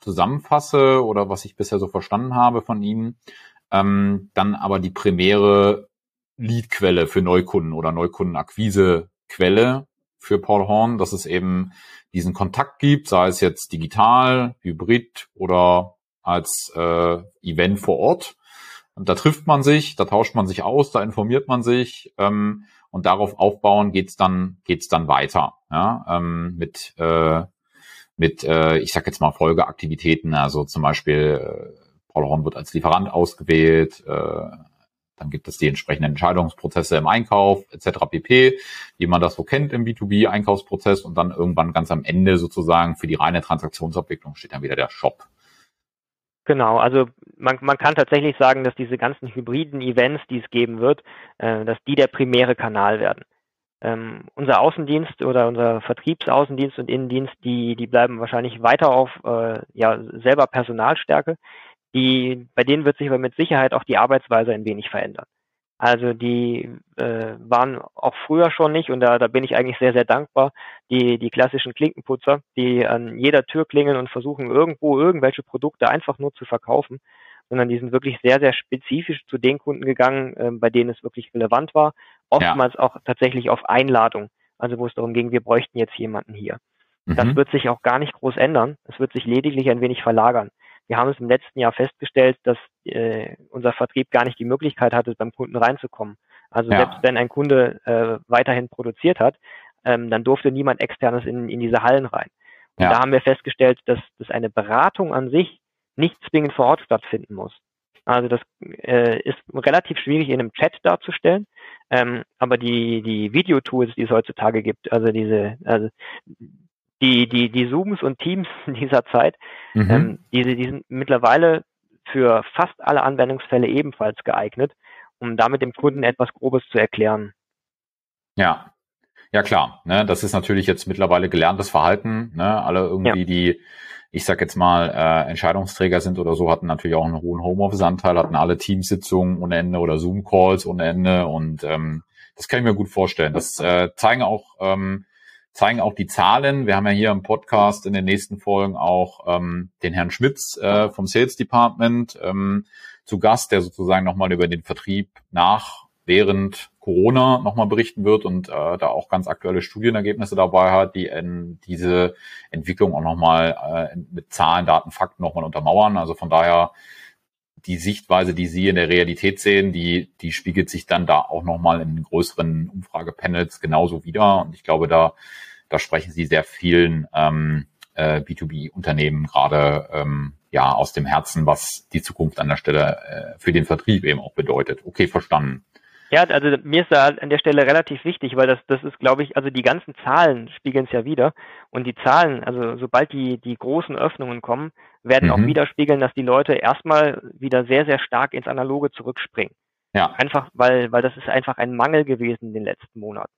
zusammenfasse oder was ich bisher so verstanden habe von Ihnen, dann aber die primäre Leadquelle für Neukunden oder Neukundenakquisequelle für Paul Horn, dass es eben diesen Kontakt gibt, sei es jetzt digital, hybrid oder als Event vor Ort. Und da trifft man sich, da tauscht man sich aus, da informiert man sich und darauf aufbauen geht's dann weiter, ja? Mit ich sag jetzt mal Folgeaktivitäten, also zum Beispiel Paul Horn wird als Lieferant ausgewählt, dann gibt es die entsprechenden Entscheidungsprozesse im Einkauf etc. pp., wie man das so kennt im B2B-Einkaufsprozess und dann irgendwann ganz am Ende sozusagen für die reine Transaktionsabwicklung steht dann wieder der Shop. Genau, also man kann tatsächlich sagen, dass diese ganzen hybriden Events, die es geben wird, dass die der primäre Kanal werden. Unser Außendienst oder unser Vertriebsaußendienst und Innendienst, die bleiben wahrscheinlich weiter auf selber Personalstärke. Bei denen wird sich aber mit Sicherheit auch die Arbeitsweise ein wenig verändern. Also die waren auch früher schon nicht, und da bin ich eigentlich sehr, sehr dankbar, die klassischen Klinkenputzer, die an jeder Tür klingeln und versuchen, irgendwo irgendwelche Produkte einfach nur zu verkaufen, sondern die sind wirklich sehr, sehr spezifisch zu den Kunden gegangen, bei denen es wirklich relevant war, oftmals auch tatsächlich auf Einladung, also wo es darum ging, wir bräuchten jetzt jemanden hier. Mhm. Das wird sich auch gar nicht groß ändern, es wird sich lediglich ein wenig verlagern. Wir haben es im letzten Jahr festgestellt, dass unser Vertrieb gar nicht die Möglichkeit hatte, beim Kunden reinzukommen. Also selbst wenn ein Kunde weiterhin produziert hat, dann durfte niemand Externes in diese Hallen rein. Und da haben wir festgestellt, dass eine Beratung an sich nicht zwingend vor Ort stattfinden muss. Also das ist relativ schwierig in einem Chat darzustellen, aber die Videotools, die es heutzutage gibt, die Zooms und Teams in dieser Zeit, die sind mittlerweile für fast alle Anwendungsfälle ebenfalls geeignet, um damit dem Kunden etwas Grobes zu erklären. Ja, ja klar. Ne? Das ist natürlich jetzt mittlerweile gelerntes Verhalten. Ne? Alle irgendwie, die, ich sag jetzt mal, Entscheidungsträger sind oder so, hatten natürlich auch einen hohen Homeoffice-Anteil, hatten alle Teamsitzungen ohne Ende oder Zoom-Calls ohne Ende. Und das kann ich mir gut vorstellen. Das zeigen auch die Zahlen. Wir haben ja hier im Podcast in den nächsten Folgen auch den Herrn Schmitz vom Sales Department zu Gast, der sozusagen nochmal über den Vertrieb während Corona nochmal berichten wird und da auch ganz aktuelle Studienergebnisse dabei hat, die diese Entwicklung auch nochmal mit Zahlen, Daten, Fakten nochmal untermauern. Also von daher, die Sichtweise, die Sie in der Realität sehen, die spiegelt sich dann da auch nochmal in größeren Umfragepanels genauso wieder. Und ich glaube, da sprechen Sie sehr vielen B2B-Unternehmen gerade aus dem Herzen, was die Zukunft an der Stelle für den Vertrieb eben auch bedeutet. Okay, verstanden. Ja, also mir ist da an der Stelle relativ wichtig, weil das ist, glaube ich, also die ganzen Zahlen spiegeln es ja wieder. Und die Zahlen, also sobald die großen Öffnungen kommen, werden auch widerspiegeln, dass die Leute erstmal wieder sehr, sehr stark ins Analoge zurückspringen. Ja. Einfach, weil das ist einfach ein Mangel gewesen in den letzten Monaten.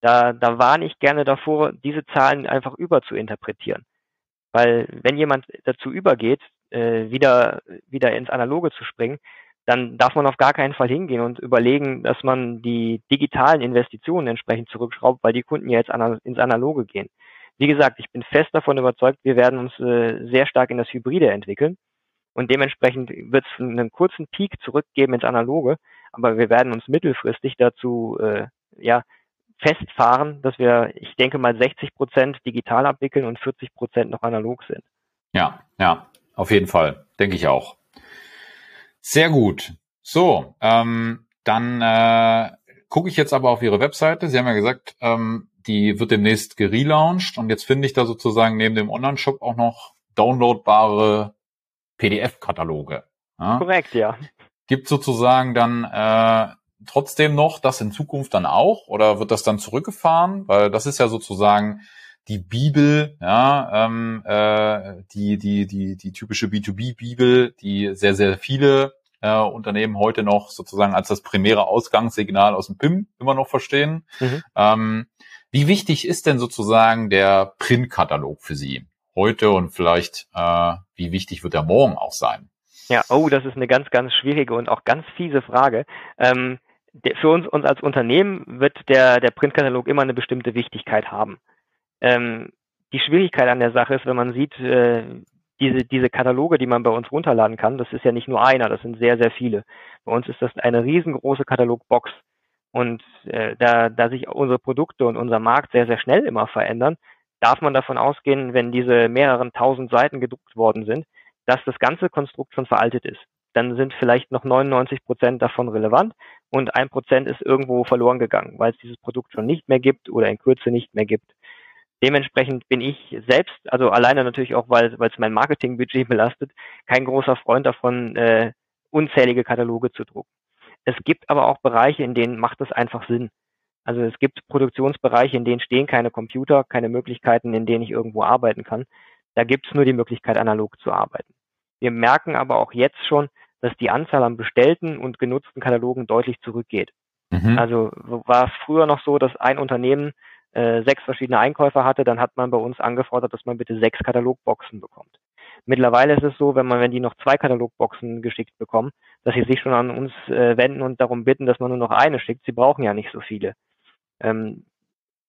Da warne ich gerne davor, diese Zahlen einfach überzuinterpretieren. Weil wenn jemand dazu übergeht, wieder ins Analoge zu springen, dann darf man auf gar keinen Fall hingehen und überlegen, dass man die digitalen Investitionen entsprechend zurückschraubt, weil die Kunden ja jetzt ins Analoge gehen. Wie gesagt, ich bin fest davon überzeugt, wir werden uns sehr stark in das Hybride entwickeln und dementsprechend wird es einen kurzen Peak zurückgeben ins Analoge, aber wir werden uns mittelfristig dazu festfahren, dass wir, ich denke mal, 60% digital abwickeln und 40% noch analog sind. Ja, auf jeden Fall, denke ich auch. Sehr gut. So, dann gucke ich jetzt aber auf Ihre Webseite. Sie haben ja gesagt, die wird demnächst gelauncht und jetzt finde ich da sozusagen neben dem Online-Shop auch noch downloadbare PDF-Kataloge. Ja? Korrekt, ja. Gibt sozusagen dann trotzdem noch das in Zukunft dann auch oder wird das dann zurückgefahren? Weil das ist ja sozusagen die Bibel, ja, die typische B2B-Bibel, die sehr, sehr viele Unternehmen heute noch sozusagen als das primäre Ausgangssignal aus dem PIM immer noch verstehen. Wie wichtig ist denn sozusagen der Printkatalog für Sie heute und vielleicht wie wichtig wird er morgen auch sein? Ja, das ist eine ganz, ganz schwierige und auch ganz fiese Frage. Für uns als Unternehmen wird der Printkatalog immer eine bestimmte Wichtigkeit haben. Die Schwierigkeit an der Sache ist, wenn man sieht, diese Kataloge, die man bei uns runterladen kann, das ist ja nicht nur einer, das sind sehr, sehr viele. Bei uns ist das eine riesengroße Katalogbox. Und da sich unsere Produkte und unser Markt sehr, sehr schnell immer verändern, darf man davon ausgehen, wenn diese mehreren tausend Seiten gedruckt worden sind, dass das ganze Konstrukt schon veraltet ist. Dann sind vielleicht noch 99% davon relevant und 1% ist irgendwo verloren gegangen, weil es dieses Produkt schon nicht mehr gibt oder in Kürze nicht mehr gibt. Dementsprechend bin ich selbst, also alleine natürlich auch, weil es mein Marketingbudget belastet, kein großer Freund davon, unzählige Kataloge zu drucken. Es gibt aber auch Bereiche, in denen macht es einfach Sinn. Also es gibt Produktionsbereiche, in denen stehen keine Computer, keine Möglichkeiten, in denen ich irgendwo arbeiten kann. Da gibt es nur die Möglichkeit, analog zu arbeiten. Wir merken aber auch jetzt schon, dass die Anzahl an bestellten und genutzten Katalogen deutlich zurückgeht. Also war es früher noch so, dass ein Unternehmen 6 verschiedene Einkäufer hatte, dann hat man bei uns angefordert, dass man bitte 6 Katalogboxen bekommt. Mittlerweile ist es so, wenn die noch 2 Katalogboxen geschickt bekommen, dass sie sich schon an uns wenden und darum bitten, dass man nur noch eine schickt. Sie brauchen ja nicht so viele.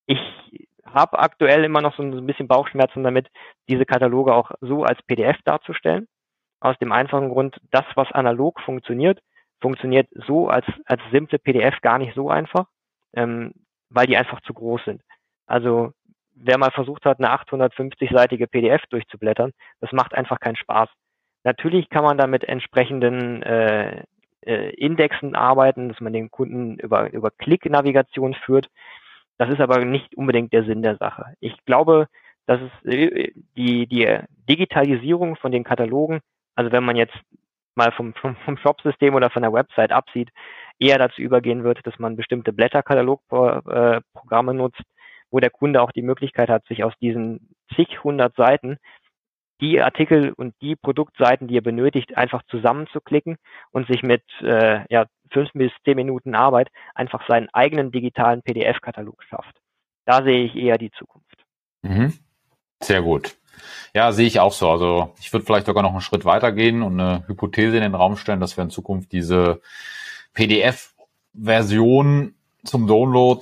Ich habe aktuell immer noch so ein bisschen Bauchschmerzen damit, diese Kataloge auch so als PDF darzustellen. Aus dem einfachen Grund, das, was analog funktioniert, funktioniert so als simple PDF gar nicht so einfach. Weil die einfach zu groß sind. Also wer mal versucht hat, eine 850-seitige PDF durchzublättern, das macht einfach keinen Spaß. Natürlich kann man da mit entsprechenden Indexen arbeiten, dass man den Kunden über Klicknavigation führt. Das ist aber nicht unbedingt der Sinn der Sache. Ich glaube, dass es die Digitalisierung von den Katalogen, also wenn man jetzt mal vom Shop-System oder von der Website absieht, eher dazu übergehen wird, dass man bestimmte Blätterkatalogprogramme nutzt, wo der Kunde auch die Möglichkeit hat, sich aus diesen zig hundert Seiten die Artikel und die Produktseiten, die er benötigt, einfach zusammenzuklicken und sich mit 5 bis 10 Minuten Arbeit einfach seinen eigenen digitalen PDF-Katalog schafft. Da sehe ich eher die Zukunft. Sehr gut. Ja, sehe ich auch so. Also ich würde vielleicht sogar noch einen Schritt weiter gehen und eine Hypothese in den Raum stellen, dass wir in Zukunft diese PDF-Version zum Download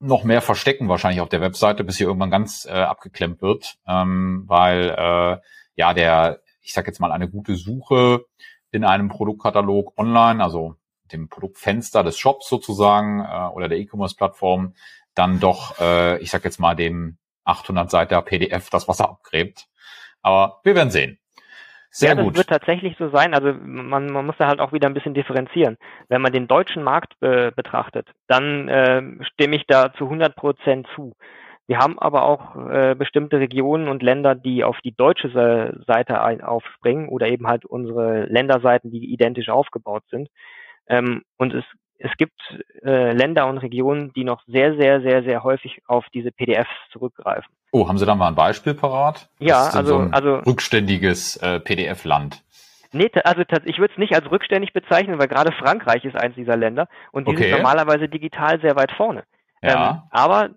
noch mehr verstecken, wahrscheinlich auf der Webseite, bis hier irgendwann ganz abgeklemmt wird, weil ich sag jetzt mal, eine gute Suche in einem Produktkatalog online, also dem Produktfenster des Shops sozusagen oder der E-Commerce-Plattform, dann doch, ich sag jetzt mal, dem 800-seitiger PDF das Wasser abgräbt. Aber wir werden sehen. Sehr gut. Das wird tatsächlich so sein. Also man muss da halt auch wieder ein bisschen differenzieren. Wenn man den deutschen Markt betrachtet, dann stimme ich da zu 100% zu. Wir haben aber auch bestimmte Regionen und Länder, die auf die deutsche Seite aufspringen oder eben halt unsere Länderseiten, die identisch aufgebaut sind. Und es Es gibt Länder und Regionen, die noch sehr häufig auf diese PDFs zurückgreifen. Oh, haben Sie da mal ein Beispiel parat? Ja, also rückständiges PDF-Land. Nee, also ich würde es nicht als rückständig bezeichnen, weil gerade Frankreich ist eins dieser Länder und die sind normalerweise digital sehr weit vorne. Ja. Aber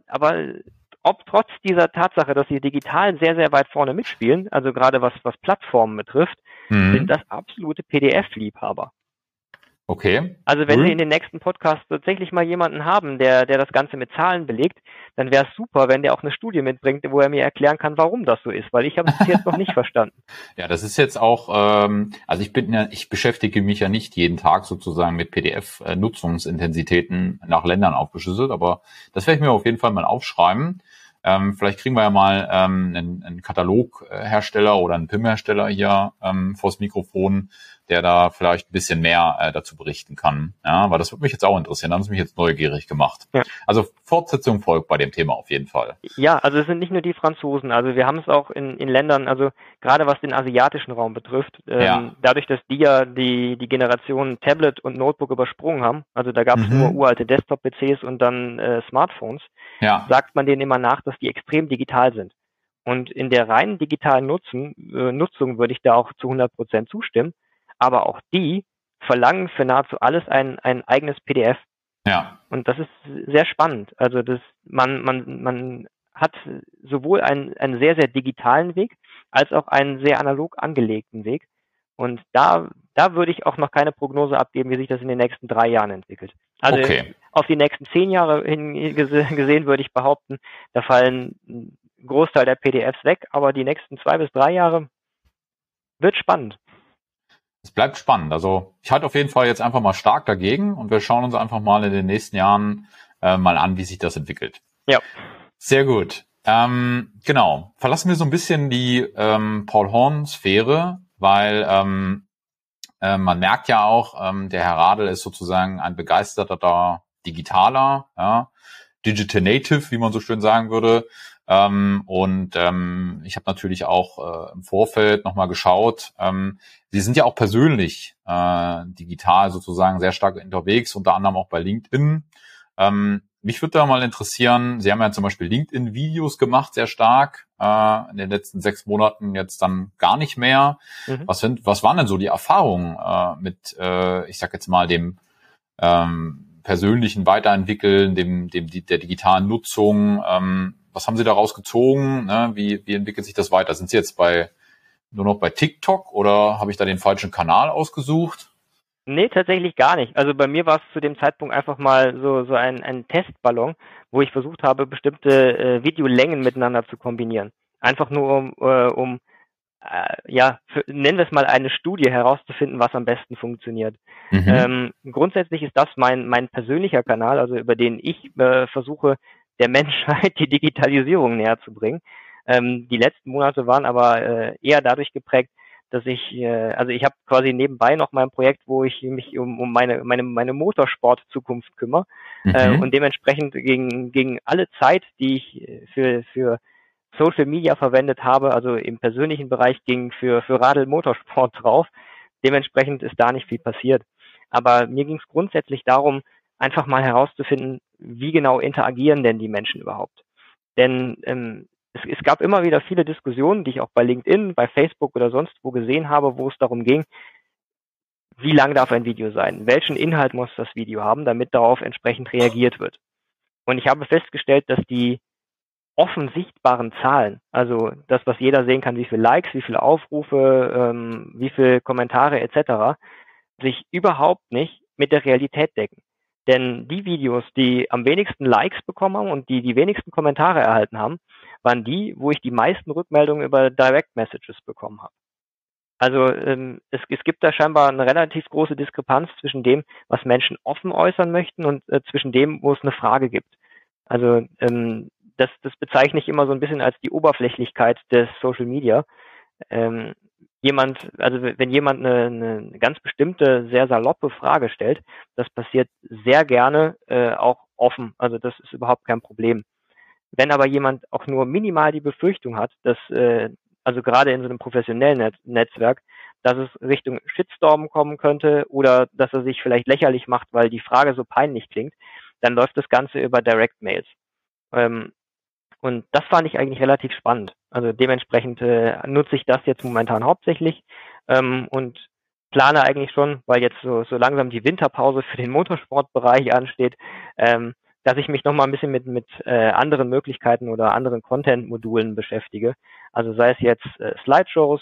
trotz dieser Tatsache, dass sie digital sehr weit vorne mitspielen, also gerade was Plattformen betrifft, sind das absolute PDF-Liebhaber. Okay. Also wenn Sie in den nächsten Podcast tatsächlich mal jemanden haben, der das Ganze mit Zahlen belegt, dann wäre es super, wenn der auch eine Studie mitbringt, wo er mir erklären kann, warum das so ist, weil ich habe es jetzt noch nicht verstanden. Ja, das ist jetzt auch, also ich beschäftige mich ja nicht jeden Tag sozusagen mit PDF-Nutzungsintensitäten nach Ländern aufgeschlüsselt, aber das werde ich mir auf jeden Fall mal aufschreiben. Vielleicht kriegen wir ja mal einen Kataloghersteller oder einen PIM-Hersteller hier vors Mikrofon, der da vielleicht ein bisschen mehr dazu berichten kann. Ja, weil das würde mich jetzt auch interessieren. Da haben Sie mich jetzt neugierig gemacht. Ja. Also Fortsetzung folgt bei dem Thema auf jeden Fall. Ja, also es sind nicht nur die Franzosen. Also wir haben es auch in Ländern, also gerade was den asiatischen Raum betrifft, dadurch, dass die ja die Generation Tablet und Notebook übersprungen haben, also da gab es nur uralte Desktop-PCs und dann Smartphones, sagt man denen immer nach, dass die extrem digital sind. Und in der reinen digitalen Nutzung würde ich da auch zu 100% zustimmen. Aber auch die verlangen für nahezu alles ein eigenes PDF. Ja. Und das ist sehr spannend. Also man hat sowohl einen sehr digitalen Weg als auch einen sehr analog angelegten Weg. Und da würde ich auch noch keine Prognose abgeben, wie sich das in den nächsten 3 Jahren entwickelt. Also auf die nächsten 10 Jahre hin gesehen würde ich behaupten, da fallen ein Großteil der PDFs weg, aber die nächsten 2 bis 3 Jahre wird spannend. Es bleibt spannend. Also ich halte auf jeden Fall jetzt einfach mal stark dagegen und wir schauen uns einfach mal in den nächsten Jahren mal an, wie sich das entwickelt. Ja. Sehr gut. Genau. Verlassen wir so ein bisschen die Paul Horn-Sphäre, weil man merkt ja auch, der Herr Radl ist sozusagen ein begeisterter Digitaler, Digital Native, wie man so schön sagen würde. Ich habe natürlich auch im Vorfeld nochmal geschaut. Sie sind ja auch persönlich digital sozusagen sehr stark unterwegs, unter anderem auch bei LinkedIn. Mich würde da mal interessieren, Sie haben ja zum Beispiel LinkedIn-Videos gemacht, sehr stark, in den letzten 6 Monaten jetzt dann gar nicht mehr. Was waren denn so die Erfahrungen mit, ich sag jetzt mal, dem persönlichen Weiterentwickeln, der digitalen Nutzung? Was haben Sie daraus gezogen? Ne? Wie entwickelt sich das weiter? Sind Sie jetzt nur noch bei TikTok oder habe ich da den falschen Kanal ausgesucht? Nee, tatsächlich gar nicht. Also bei mir war es zu dem Zeitpunkt einfach mal so ein Testballon, wo ich versucht habe, bestimmte Videolängen miteinander zu kombinieren. Einfach nur nennen wir es mal eine Studie herauszufinden, was am besten funktioniert. Grundsätzlich ist das mein persönlicher Kanal, also über den ich versuche, der Menschheit die Digitalisierung näher zu bringen. Die letzten Monate waren aber eher dadurch geprägt, dass ich habe quasi nebenbei noch mein Projekt, wo ich mich um meine Motorsport-Zukunft kümmere und dementsprechend gegen alle Zeit, die ich für Social Media verwendet habe, also im persönlichen Bereich, ging für Radl Motorsport drauf. Dementsprechend ist da nicht viel passiert. Aber mir ging es grundsätzlich darum, einfach mal herauszufinden, wie genau interagieren denn die Menschen überhaupt. Denn es gab immer wieder viele Diskussionen, die ich auch bei LinkedIn, bei Facebook oder sonst wo gesehen habe, wo es darum ging, wie lang darf ein Video sein? Welchen Inhalt muss das Video haben, damit darauf entsprechend reagiert wird? Und ich habe festgestellt, dass die offen sichtbaren Zahlen, also das, was jeder sehen kann, wie viele Likes, wie viele Aufrufe, wie viele Kommentare etc., sich überhaupt nicht mit der Realität decken. Denn die Videos, die am wenigsten Likes bekommen haben und die die wenigsten Kommentare erhalten haben, waren die, wo ich die meisten Rückmeldungen über Direct Messages bekommen habe. Also es gibt da scheinbar eine relativ große Diskrepanz zwischen dem, was Menschen offen äußern möchten und zwischen dem, wo es eine Frage gibt. Also das bezeichne ich immer so ein bisschen als die Oberflächlichkeit des Social Media. Wenn jemand eine ganz bestimmte, sehr saloppe Frage stellt, das passiert sehr gerne auch offen. Also das ist überhaupt kein Problem. Wenn aber jemand auch nur minimal die Befürchtung hat, dass, also gerade in so einem professionellen Netzwerk, dass es Richtung Shitstorm kommen könnte oder dass er sich vielleicht lächerlich macht, weil die Frage so peinlich klingt, dann läuft das Ganze über Direct Mails. Und das fand ich eigentlich relativ spannend. Also dementsprechend nutze ich das jetzt momentan hauptsächlich und plane eigentlich schon, weil jetzt so langsam die Winterpause für den Motorsportbereich ansteht, dass ich mich nochmal ein bisschen mit anderen Möglichkeiten oder anderen Content-Modulen beschäftige. Also sei es jetzt Slideshows,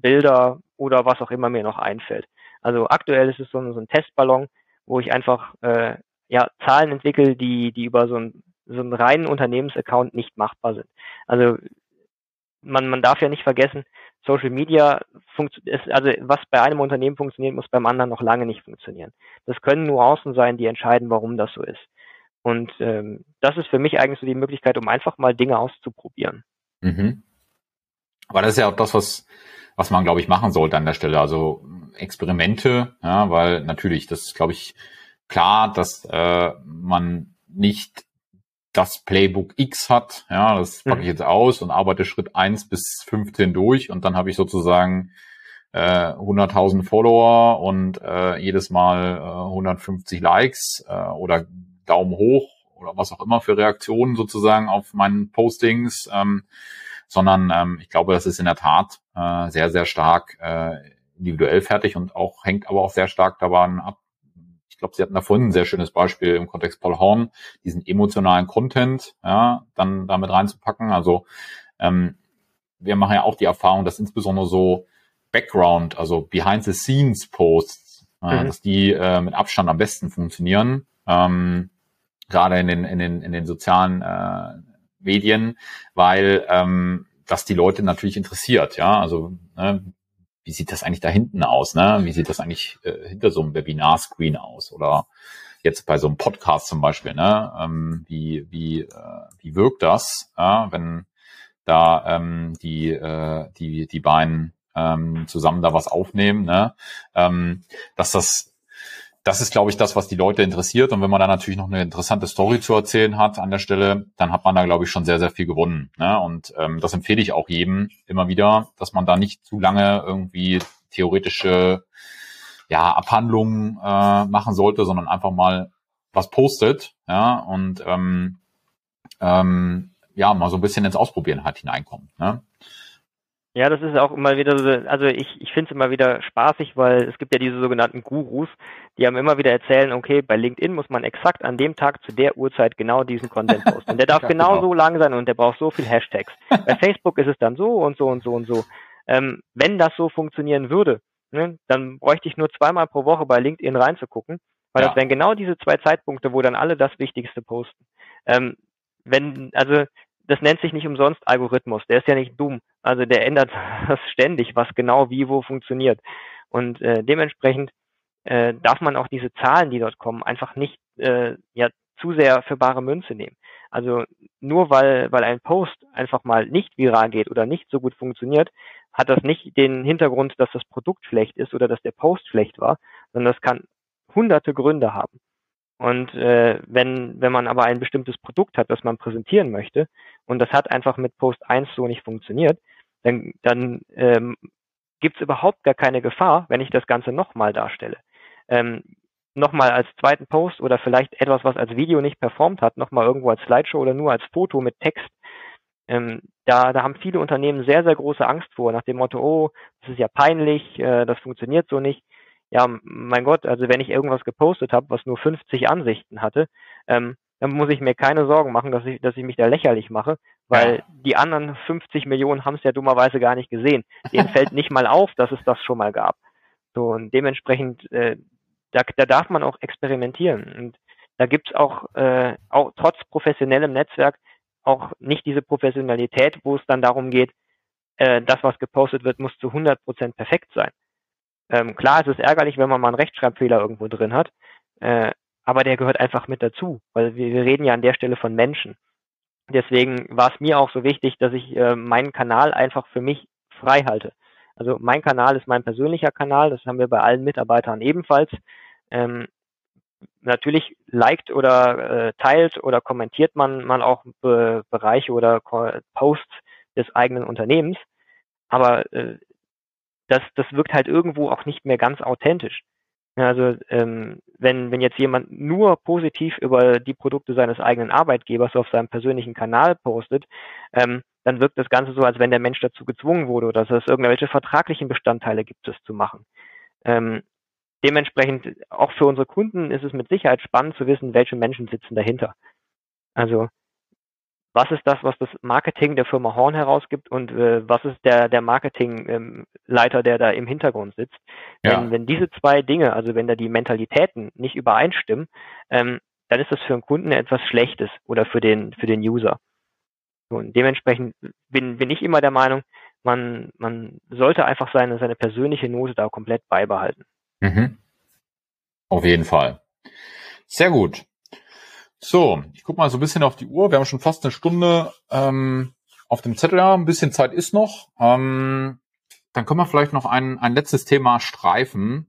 Bilder oder was auch immer mir noch einfällt. Also aktuell ist es so ein Testballon, wo ich einfach Zahlen entwickle, die über so einen reinen Unternehmensaccount nicht machbar sind. Also man darf ja nicht vergessen, Social Media funktioniert, also was bei einem Unternehmen funktioniert, muss beim anderen noch lange nicht funktionieren. Das können Nuancen sein, die entscheiden, warum das so ist. Und das ist für mich eigentlich so die Möglichkeit, um einfach mal Dinge auszuprobieren. Mhm. Aber das ist ja auch das, was man, glaube ich, machen sollte an der Stelle. Also Experimente, ja, weil natürlich, das ist, glaube ich, klar, dass man nicht das Playbook X hat. Ja, das packe ich jetzt aus und arbeite Schritt 1 bis 15 durch und dann habe ich sozusagen 100.000 Follower und jedes Mal 150 Likes oder Daumen hoch oder was auch immer für Reaktionen sozusagen auf meinen Postings, sondern ich glaube, das ist in der Tat sehr, sehr stark individuell fertig und auch hängt aber auch sehr stark daran ab. Ich glaube, Sie hatten da vorhin ein sehr schönes Beispiel im Kontext Paul Horn, diesen emotionalen Content, ja, dann damit reinzupacken. Also wir machen ja auch die Erfahrung, dass insbesondere so Background, also Behind-the-Scenes-Posts, dass die mit Abstand am besten funktionieren. Gerade in den sozialen Medien, weil das die Leute natürlich interessiert, ja. Also wie sieht das eigentlich da hinten aus, ne? Wie sieht das eigentlich hinter so einem Webinar-Screen aus? Oder jetzt bei so einem Podcast zum Beispiel, ne? Wie wirkt das, wenn da die beiden zusammen da was aufnehmen, ne? Das ist, glaube ich, das, was die Leute interessiert. Und wenn man da natürlich noch eine interessante Story zu erzählen hat an der Stelle, dann hat man da, glaube ich, schon sehr, sehr viel gewonnen, ne? Und das empfehle ich auch jedem immer wieder, dass man da nicht zu lange irgendwie theoretische Abhandlungen machen sollte, sondern einfach mal was postet, ja, und mal so ein bisschen ins Ausprobieren halt hineinkommt, ne? Ja, das ist auch immer wieder so, also ich finde es immer wieder spaßig, weil es gibt ja diese sogenannten Gurus, die haben immer wieder erzählen, okay, bei LinkedIn muss man exakt an dem Tag zu der Uhrzeit genau diesen Content posten. Und der darf genau so lang sein und der braucht so viel Hashtags. Bei Facebook ist es dann so und so und so und so. Wenn das so funktionieren würde, ne, dann bräuchte ich nur zweimal pro Woche bei LinkedIn reinzugucken, weil das wären genau diese zwei Zeitpunkte, wo dann alle das Wichtigste posten. Das nennt sich nicht umsonst Algorithmus. Der ist ja nicht dumm. Also der ändert das ständig, was genau wie wo funktioniert. Und dementsprechend darf man auch diese Zahlen, die dort kommen, einfach nicht zu sehr für bare Münze nehmen. Also nur weil ein Post einfach mal nicht viral geht oder nicht so gut funktioniert, hat das nicht den Hintergrund, dass das Produkt schlecht ist oder dass der Post schlecht war, sondern das kann hunderte Gründe haben. Und wenn man aber ein bestimmtes Produkt hat, das man präsentieren möchte, und das hat einfach mit Post 1 so nicht funktioniert, dann gibt es überhaupt gar keine Gefahr, wenn ich das Ganze nochmal darstelle. Nochmal als zweiten Post oder vielleicht etwas, was als Video nicht performt hat, nochmal irgendwo als Slideshow oder nur als Foto mit Text. Da haben viele Unternehmen sehr, sehr große Angst vor, nach dem Motto, oh, das ist ja peinlich, das funktioniert so nicht. Ja, mein Gott, also wenn ich irgendwas gepostet habe, was nur 50 Ansichten hatte, dann muss ich mir keine Sorgen machen, dass ich mich da lächerlich mache, weil die anderen 50 Millionen haben es ja dummerweise gar nicht gesehen. Denen fällt nicht mal auf, dass es das schon mal gab. So, und dementsprechend, da darf man auch experimentieren. Und da gibt's auch trotz professionellem Netzwerk auch nicht diese Professionalität, wo es dann darum geht, das, was gepostet wird, muss zu 100% perfekt sein. Klar, es ist ärgerlich, wenn man mal einen Rechtschreibfehler irgendwo drin hat, aber der gehört einfach mit dazu, weil wir reden ja an der Stelle von Menschen. Deswegen war es mir auch so wichtig, dass ich meinen Kanal einfach für mich frei halte. Also mein Kanal ist mein persönlicher Kanal, das haben wir bei allen Mitarbeitern ebenfalls. Natürlich liked oder teilt oder kommentiert man auch Bereiche oder Posts des eigenen Unternehmens, aber das wirkt halt irgendwo auch nicht mehr ganz authentisch. Also wenn jetzt jemand nur positiv über die Produkte seines eigenen Arbeitgebers auf seinem persönlichen Kanal postet, dann wirkt das Ganze so, als wenn der Mensch dazu gezwungen wurde oder dass es irgendwelche vertraglichen Bestandteile gibt, das zu machen. Dementsprechend auch für unsere Kunden ist es mit Sicherheit spannend zu wissen, welche Menschen sitzen dahinter. Also was ist das, was das Marketing der Firma Horn herausgibt und was ist der Marketingleiter, der da im Hintergrund sitzt? Ja. Wenn diese zwei Dinge, also wenn da die Mentalitäten nicht übereinstimmen, dann ist das für einen Kunden etwas Schlechtes oder für den User. Und dementsprechend bin ich immer der Meinung, man sollte einfach seine persönliche Note da komplett beibehalten. Mhm. Auf jeden Fall. Sehr gut. So, ich gucke mal so ein bisschen auf die Uhr. Wir haben schon fast eine Stunde auf dem Zettel. Ja, ein bisschen Zeit ist noch. Dann können wir vielleicht noch ein letztes Thema streifen.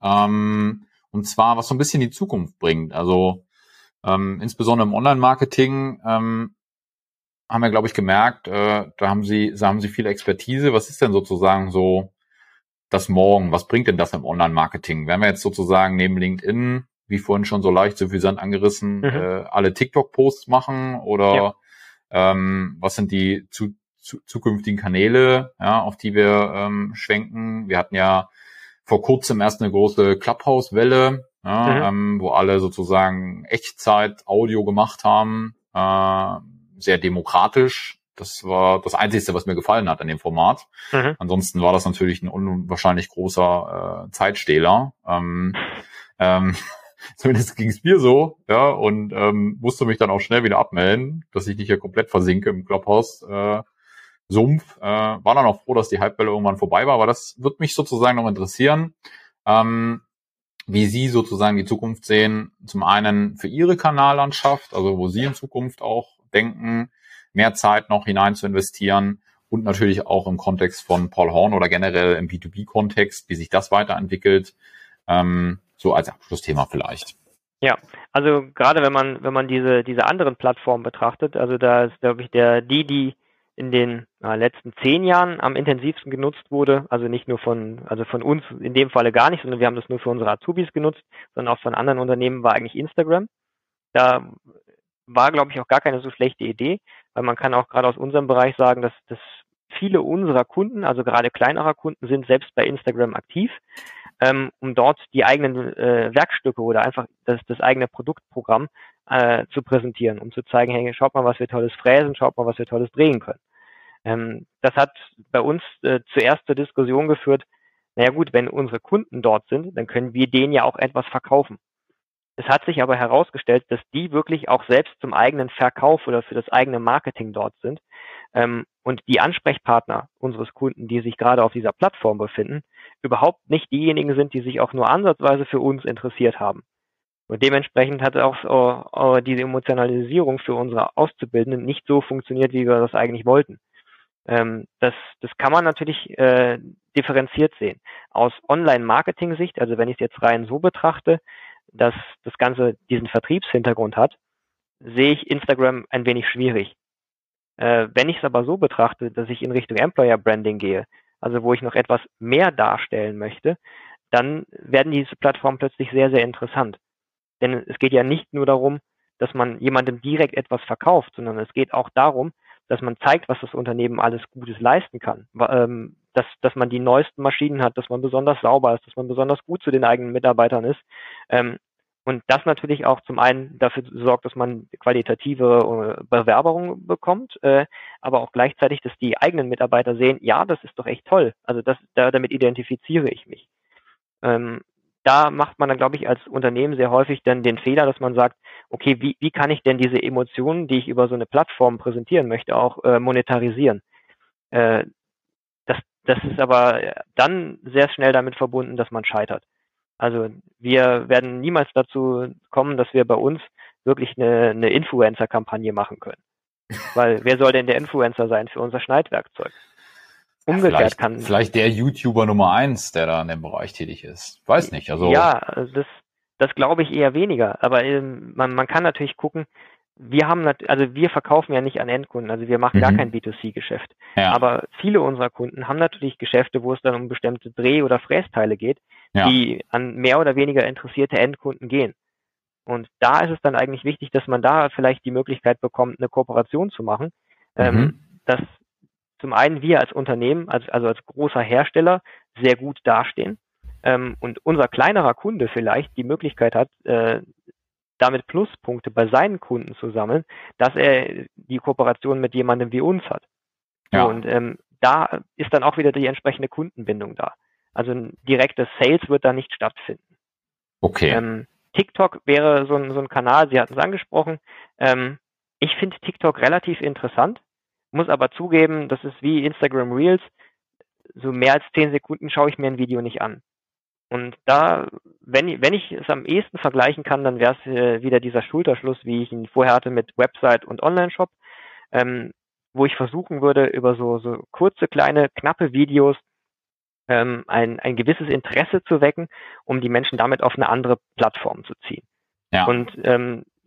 Und zwar, was so ein bisschen die Zukunft bringt. Also insbesondere im Online-Marketing haben wir, glaube ich, gemerkt, da haben Sie viel Expertise. Was ist denn sozusagen so das Morgen? Was bringt denn das im Online-Marketing? Wenn wir jetzt sozusagen neben LinkedIn, wie vorhin schon so leicht suffisant angerissen, alle TikTok-Posts machen oder was sind die zukünftigen Kanäle, ja, auf die wir schwenken? Wir hatten ja vor kurzem erst eine große Clubhouse-Welle, ja, wo alle sozusagen Echtzeit-Audio gemacht haben, sehr demokratisch. Das war das Einzige, was mir gefallen hat an dem Format. Ansonsten war das natürlich ein unwahrscheinlich großer Zeitstehler. Zumindest ging es mir so, ja, und musste mich dann auch schnell wieder abmelden, dass ich nicht hier komplett versinke im Clubhouse-Sumpf. War dann auch froh, dass die Hypewelle irgendwann vorbei war, aber das wird mich sozusagen noch interessieren, wie Sie sozusagen die Zukunft sehen, zum einen für Ihre Kanallandschaft, also wo Sie in Zukunft auch denken, mehr Zeit noch hinein zu investieren und natürlich auch im Kontext von Paul Horn oder generell im B2B-Kontext, wie sich das weiterentwickelt. So als Abschlussthema vielleicht. Ja, also gerade wenn man diese anderen Plattformen betrachtet, also da ist, glaube ich, die in den letzten 10 Jahren am intensivsten genutzt wurde, also nicht nur von uns in dem Falle gar nicht, sondern wir haben das nur für unsere Azubis genutzt, sondern auch von anderen Unternehmen, war eigentlich Instagram. Da war, glaube ich, auch gar keine so schlechte Idee, weil man kann auch gerade aus unserem Bereich sagen, dass das viele unserer Kunden, also gerade kleinerer Kunden, sind selbst bei Instagram aktiv, um dort die eigenen Werkstücke oder einfach das eigene Produktprogramm zu präsentieren, um zu zeigen, hey, schaut mal, was wir tolles fräsen, schaut mal, was wir tolles drehen können. Das hat bei uns zuerst zur Diskussion geführt, naja gut, wenn unsere Kunden dort sind, dann können wir denen ja auch etwas verkaufen. Es hat sich aber herausgestellt, dass die wirklich auch selbst zum eigenen Verkauf oder für das eigene Marketing dort sind. Und die Ansprechpartner unseres Kunden, die sich gerade auf dieser Plattform befinden, überhaupt nicht diejenigen sind, die sich auch nur ansatzweise für uns interessiert haben. Und dementsprechend hat auch diese Emotionalisierung für unsere Auszubildenden nicht so funktioniert, wie wir das eigentlich wollten. Das kann man natürlich differenziert sehen. Aus Online-Marketing-Sicht, also wenn ich es jetzt rein so betrachte, dass das Ganze diesen Vertriebshintergrund hat, sehe ich Instagram ein wenig schwierig. Wenn ich es aber so betrachte, dass ich in Richtung Employer Branding gehe, also wo ich noch etwas mehr darstellen möchte, dann werden diese Plattformen plötzlich sehr, sehr interessant. Denn es geht ja nicht nur darum, dass man jemandem direkt etwas verkauft, sondern es geht auch darum, dass man zeigt, was das Unternehmen alles Gutes leisten kann. Dass man die neuesten Maschinen hat, dass man besonders sauber ist, dass man besonders gut zu den eigenen Mitarbeitern ist. Und das natürlich auch zum einen dafür sorgt, dass man qualitative Bewerbungen bekommt, aber auch gleichzeitig, dass die eigenen Mitarbeiter sehen, ja, das ist doch echt toll. Also damit identifiziere ich mich. Da macht man dann, glaube ich, als Unternehmen sehr häufig dann den Fehler, dass man sagt, okay, wie kann ich denn diese Emotionen, die ich über so eine Plattform präsentieren möchte, auch monetarisieren? Das ist aber dann sehr schnell damit verbunden, dass man scheitert. Also wir werden niemals dazu kommen, dass wir bei uns wirklich eine Influencer-Kampagne machen können. Weil wer soll denn der Influencer sein für unser Schneidwerkzeug? Umgekehrt ja, vielleicht der YouTuber Nummer 1, der da in dem Bereich tätig ist. Weiß nicht. Also ja, das glaube ich eher weniger. Aber man kann natürlich gucken, wir verkaufen ja nicht an Endkunden, also wir machen gar kein B2C-Geschäft. Ja. Aber viele unserer Kunden haben natürlich Geschäfte, wo es dann um bestimmte Dreh- oder Frästeile geht, die an mehr oder weniger interessierte Endkunden gehen. Und da ist es dann eigentlich wichtig, dass man da vielleicht die Möglichkeit bekommt, eine Kooperation zu machen, dass zum einen wir als Unternehmen, also als großer Hersteller, sehr gut dastehen und unser kleinerer Kunde vielleicht die Möglichkeit hat, damit Pluspunkte bei seinen Kunden zu sammeln, dass er die Kooperation mit jemandem wie uns hat. Ja. Und da ist dann auch wieder die entsprechende Kundenbindung da. Also ein direktes Sales wird da nicht stattfinden. Okay. TikTok wäre so ein Kanal, Sie hatten es angesprochen. Ich finde TikTok relativ interessant, muss aber zugeben, das ist wie Instagram Reels, so mehr als 10 Sekunden schaue ich mir ein Video nicht an. Und da, wenn ich es am ehesten vergleichen kann, dann wäre es wieder dieser Schulterschluss, wie ich ihn vorher hatte mit Website und Online-Shop, wo ich versuchen würde, über so kurze, kleine, knappe Videos ein gewisses Interesse zu wecken, um die Menschen damit auf eine andere Plattform zu ziehen. Ja. Und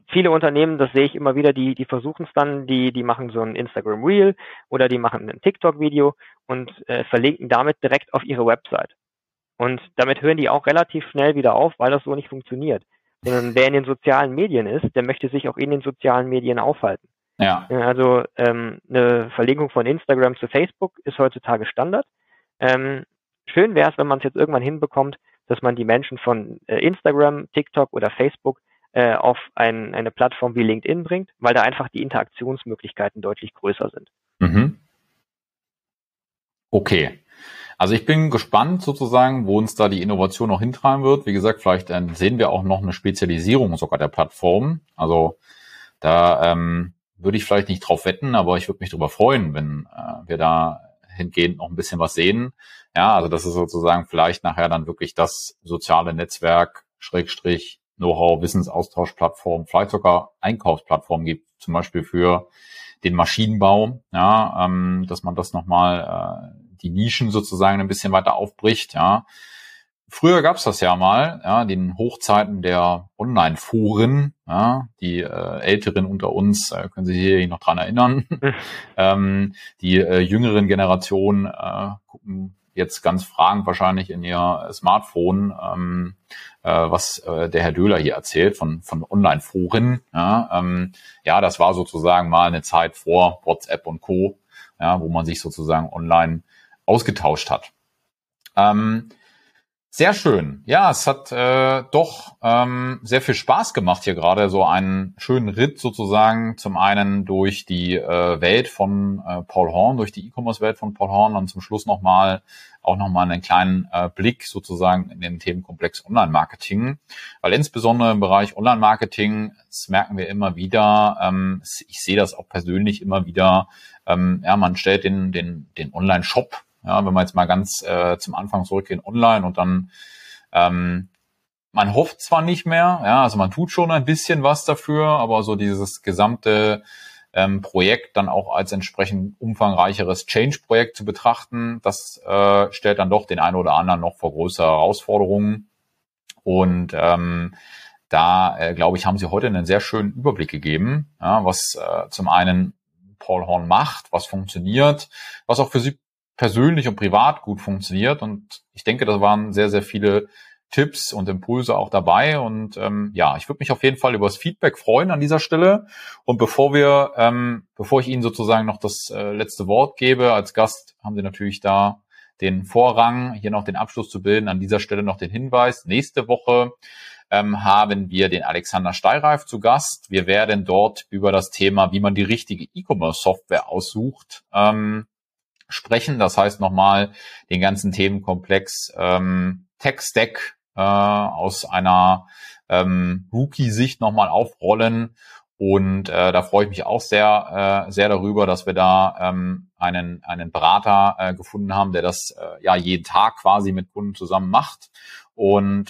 viele Unternehmen, das sehe ich immer wieder, die versuchen es dann, die machen so ein Instagram Reel oder die machen ein TikTok-Video und verlinken damit direkt auf ihre Website. Und damit hören die auch relativ schnell wieder auf, weil das so nicht funktioniert. Sondern wer in den sozialen Medien ist, der möchte sich auch in den sozialen Medien aufhalten. Ja. Also eine Verlinkung von Instagram zu Facebook ist heutzutage Standard. Schön wäre es, wenn man es jetzt irgendwann hinbekommt, dass man die Menschen von Instagram, TikTok oder Facebook auf eine Plattform wie LinkedIn bringt, weil da einfach die Interaktionsmöglichkeiten deutlich größer sind. Mhm. Okay. Also ich bin gespannt sozusagen, wo uns da die Innovation noch hintreiben wird. Wie gesagt, vielleicht sehen wir auch noch eine Spezialisierung sogar der Plattform. Also da würde ich vielleicht nicht drauf wetten, aber ich würde mich darüber freuen, wenn wir da hingehend noch ein bisschen was sehen. Ja, also das ist sozusagen vielleicht nachher dann wirklich das soziale Netzwerk, Schrägstrich, Know-how, Wissensaustauschplattform, vielleicht sogar Einkaufsplattform gibt, zum Beispiel für den Maschinenbau, ja, dass man das nochmal die Nischen sozusagen ein bisschen weiter aufbricht, ja. Früher gab's das ja mal, ja, den Hochzeiten der Online-Foren, ja, die Älteren unter uns können sich hier noch dran erinnern. Die jüngeren Generationen gucken jetzt ganz fragend wahrscheinlich in ihr Smartphone, was der Herr Döhler hier erzählt von Online-Foren. Ja, ja, das war sozusagen mal eine Zeit vor WhatsApp und Co., ja, wo man sich sozusagen online ausgetauscht hat. Sehr schön. Ja, es hat doch sehr viel Spaß gemacht hier gerade, so einen schönen Ritt sozusagen, zum einen durch die Welt von Paul Horn, durch die E-Commerce-Welt von Paul Horn und zum Schluss nochmal einen kleinen Blick sozusagen in den Themenkomplex Online-Marketing, weil insbesondere im Bereich Online-Marketing, das merken wir immer wieder, ich sehe das auch persönlich immer wieder, ja, man stellt den Online-Shop, ja, wenn man jetzt mal ganz zum Anfang zurückgehen, online und dann, man hofft zwar nicht mehr, ja, also man tut schon ein bisschen was dafür, aber so dieses gesamte Projekt dann auch als entsprechend umfangreicheres Change-Projekt zu betrachten, das stellt dann doch den einen oder anderen noch vor größere Herausforderungen. Und da, glaube ich, haben Sie heute einen sehr schönen Überblick gegeben, ja, was zum einen Paul Horn macht, was funktioniert, was auch für Sie persönlich und privat gut funktioniert. Und ich denke, da waren sehr, sehr viele Tipps und Impulse auch dabei. Und ja, ich würde mich auf jeden Fall über das Feedback freuen an dieser Stelle. Und bevor ich Ihnen sozusagen noch das letzte Wort gebe, als Gast haben Sie natürlich da den Vorrang, hier noch den Abschluss zu bilden. An dieser Stelle noch den Hinweis. Nächste Woche haben wir den Alexander Steyreif zu Gast. Wir werden dort über das Thema, wie man die richtige E-Commerce-Software aussucht, sprechen. Das heißt nochmal den ganzen Themenkomplex Tech-Stack aus einer Rookie-Sicht nochmal aufrollen. Und da freue ich mich auch sehr, sehr darüber, dass wir da einen Berater gefunden haben, der das ja jeden Tag quasi mit Kunden zusammen macht. Und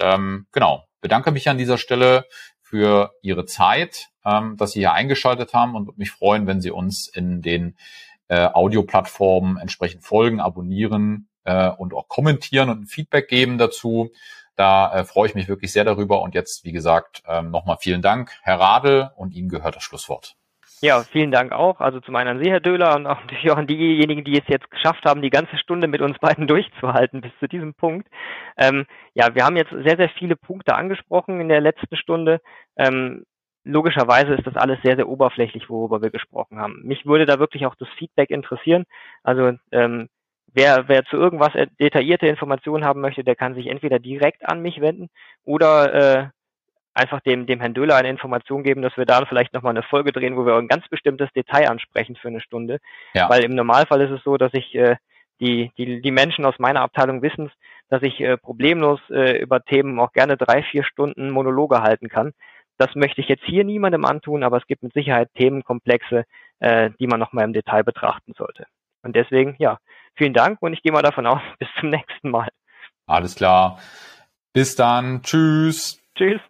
genau, bedanke mich an dieser Stelle für Ihre Zeit, dass Sie hier eingeschaltet haben und würde mich freuen, wenn Sie uns in den Audioplattformen entsprechend folgen, abonnieren und auch kommentieren und Feedback geben dazu. Da freue ich mich wirklich sehr darüber. Und jetzt, wie gesagt, nochmal vielen Dank, Herr Radl, und Ihnen gehört das Schlusswort. Ja, vielen Dank auch. Also zum einen an Sie, Herr Döhler, und auch natürlich auch an diejenigen, die es jetzt geschafft haben, die ganze Stunde mit uns beiden durchzuhalten bis zu diesem Punkt. Ja, wir haben jetzt sehr, sehr viele Punkte angesprochen in der letzten Stunde. Logischerweise ist das alles sehr, sehr oberflächlich, worüber wir gesprochen haben. Mich würde da wirklich auch das Feedback interessieren. Also wer zu irgendwas detaillierte Informationen haben möchte, der kann sich entweder direkt an mich wenden oder einfach dem Herrn Döhler eine Information geben, dass wir da vielleicht nochmal eine Folge drehen, wo wir ein ganz bestimmtes Detail ansprechen für eine Stunde. Ja. Weil im Normalfall ist es so, dass ich die Menschen aus meiner Abteilung wissen, dass ich problemlos über Themen auch gerne 3-4 Stunden Monologe halten kann. Das möchte ich jetzt hier niemandem antun, aber es gibt mit Sicherheit Themenkomplexe, die man nochmal im Detail betrachten sollte. Und deswegen, ja, vielen Dank und ich gehe mal davon aus, bis zum nächsten Mal. Alles klar. Bis dann. Tschüss. Tschüss.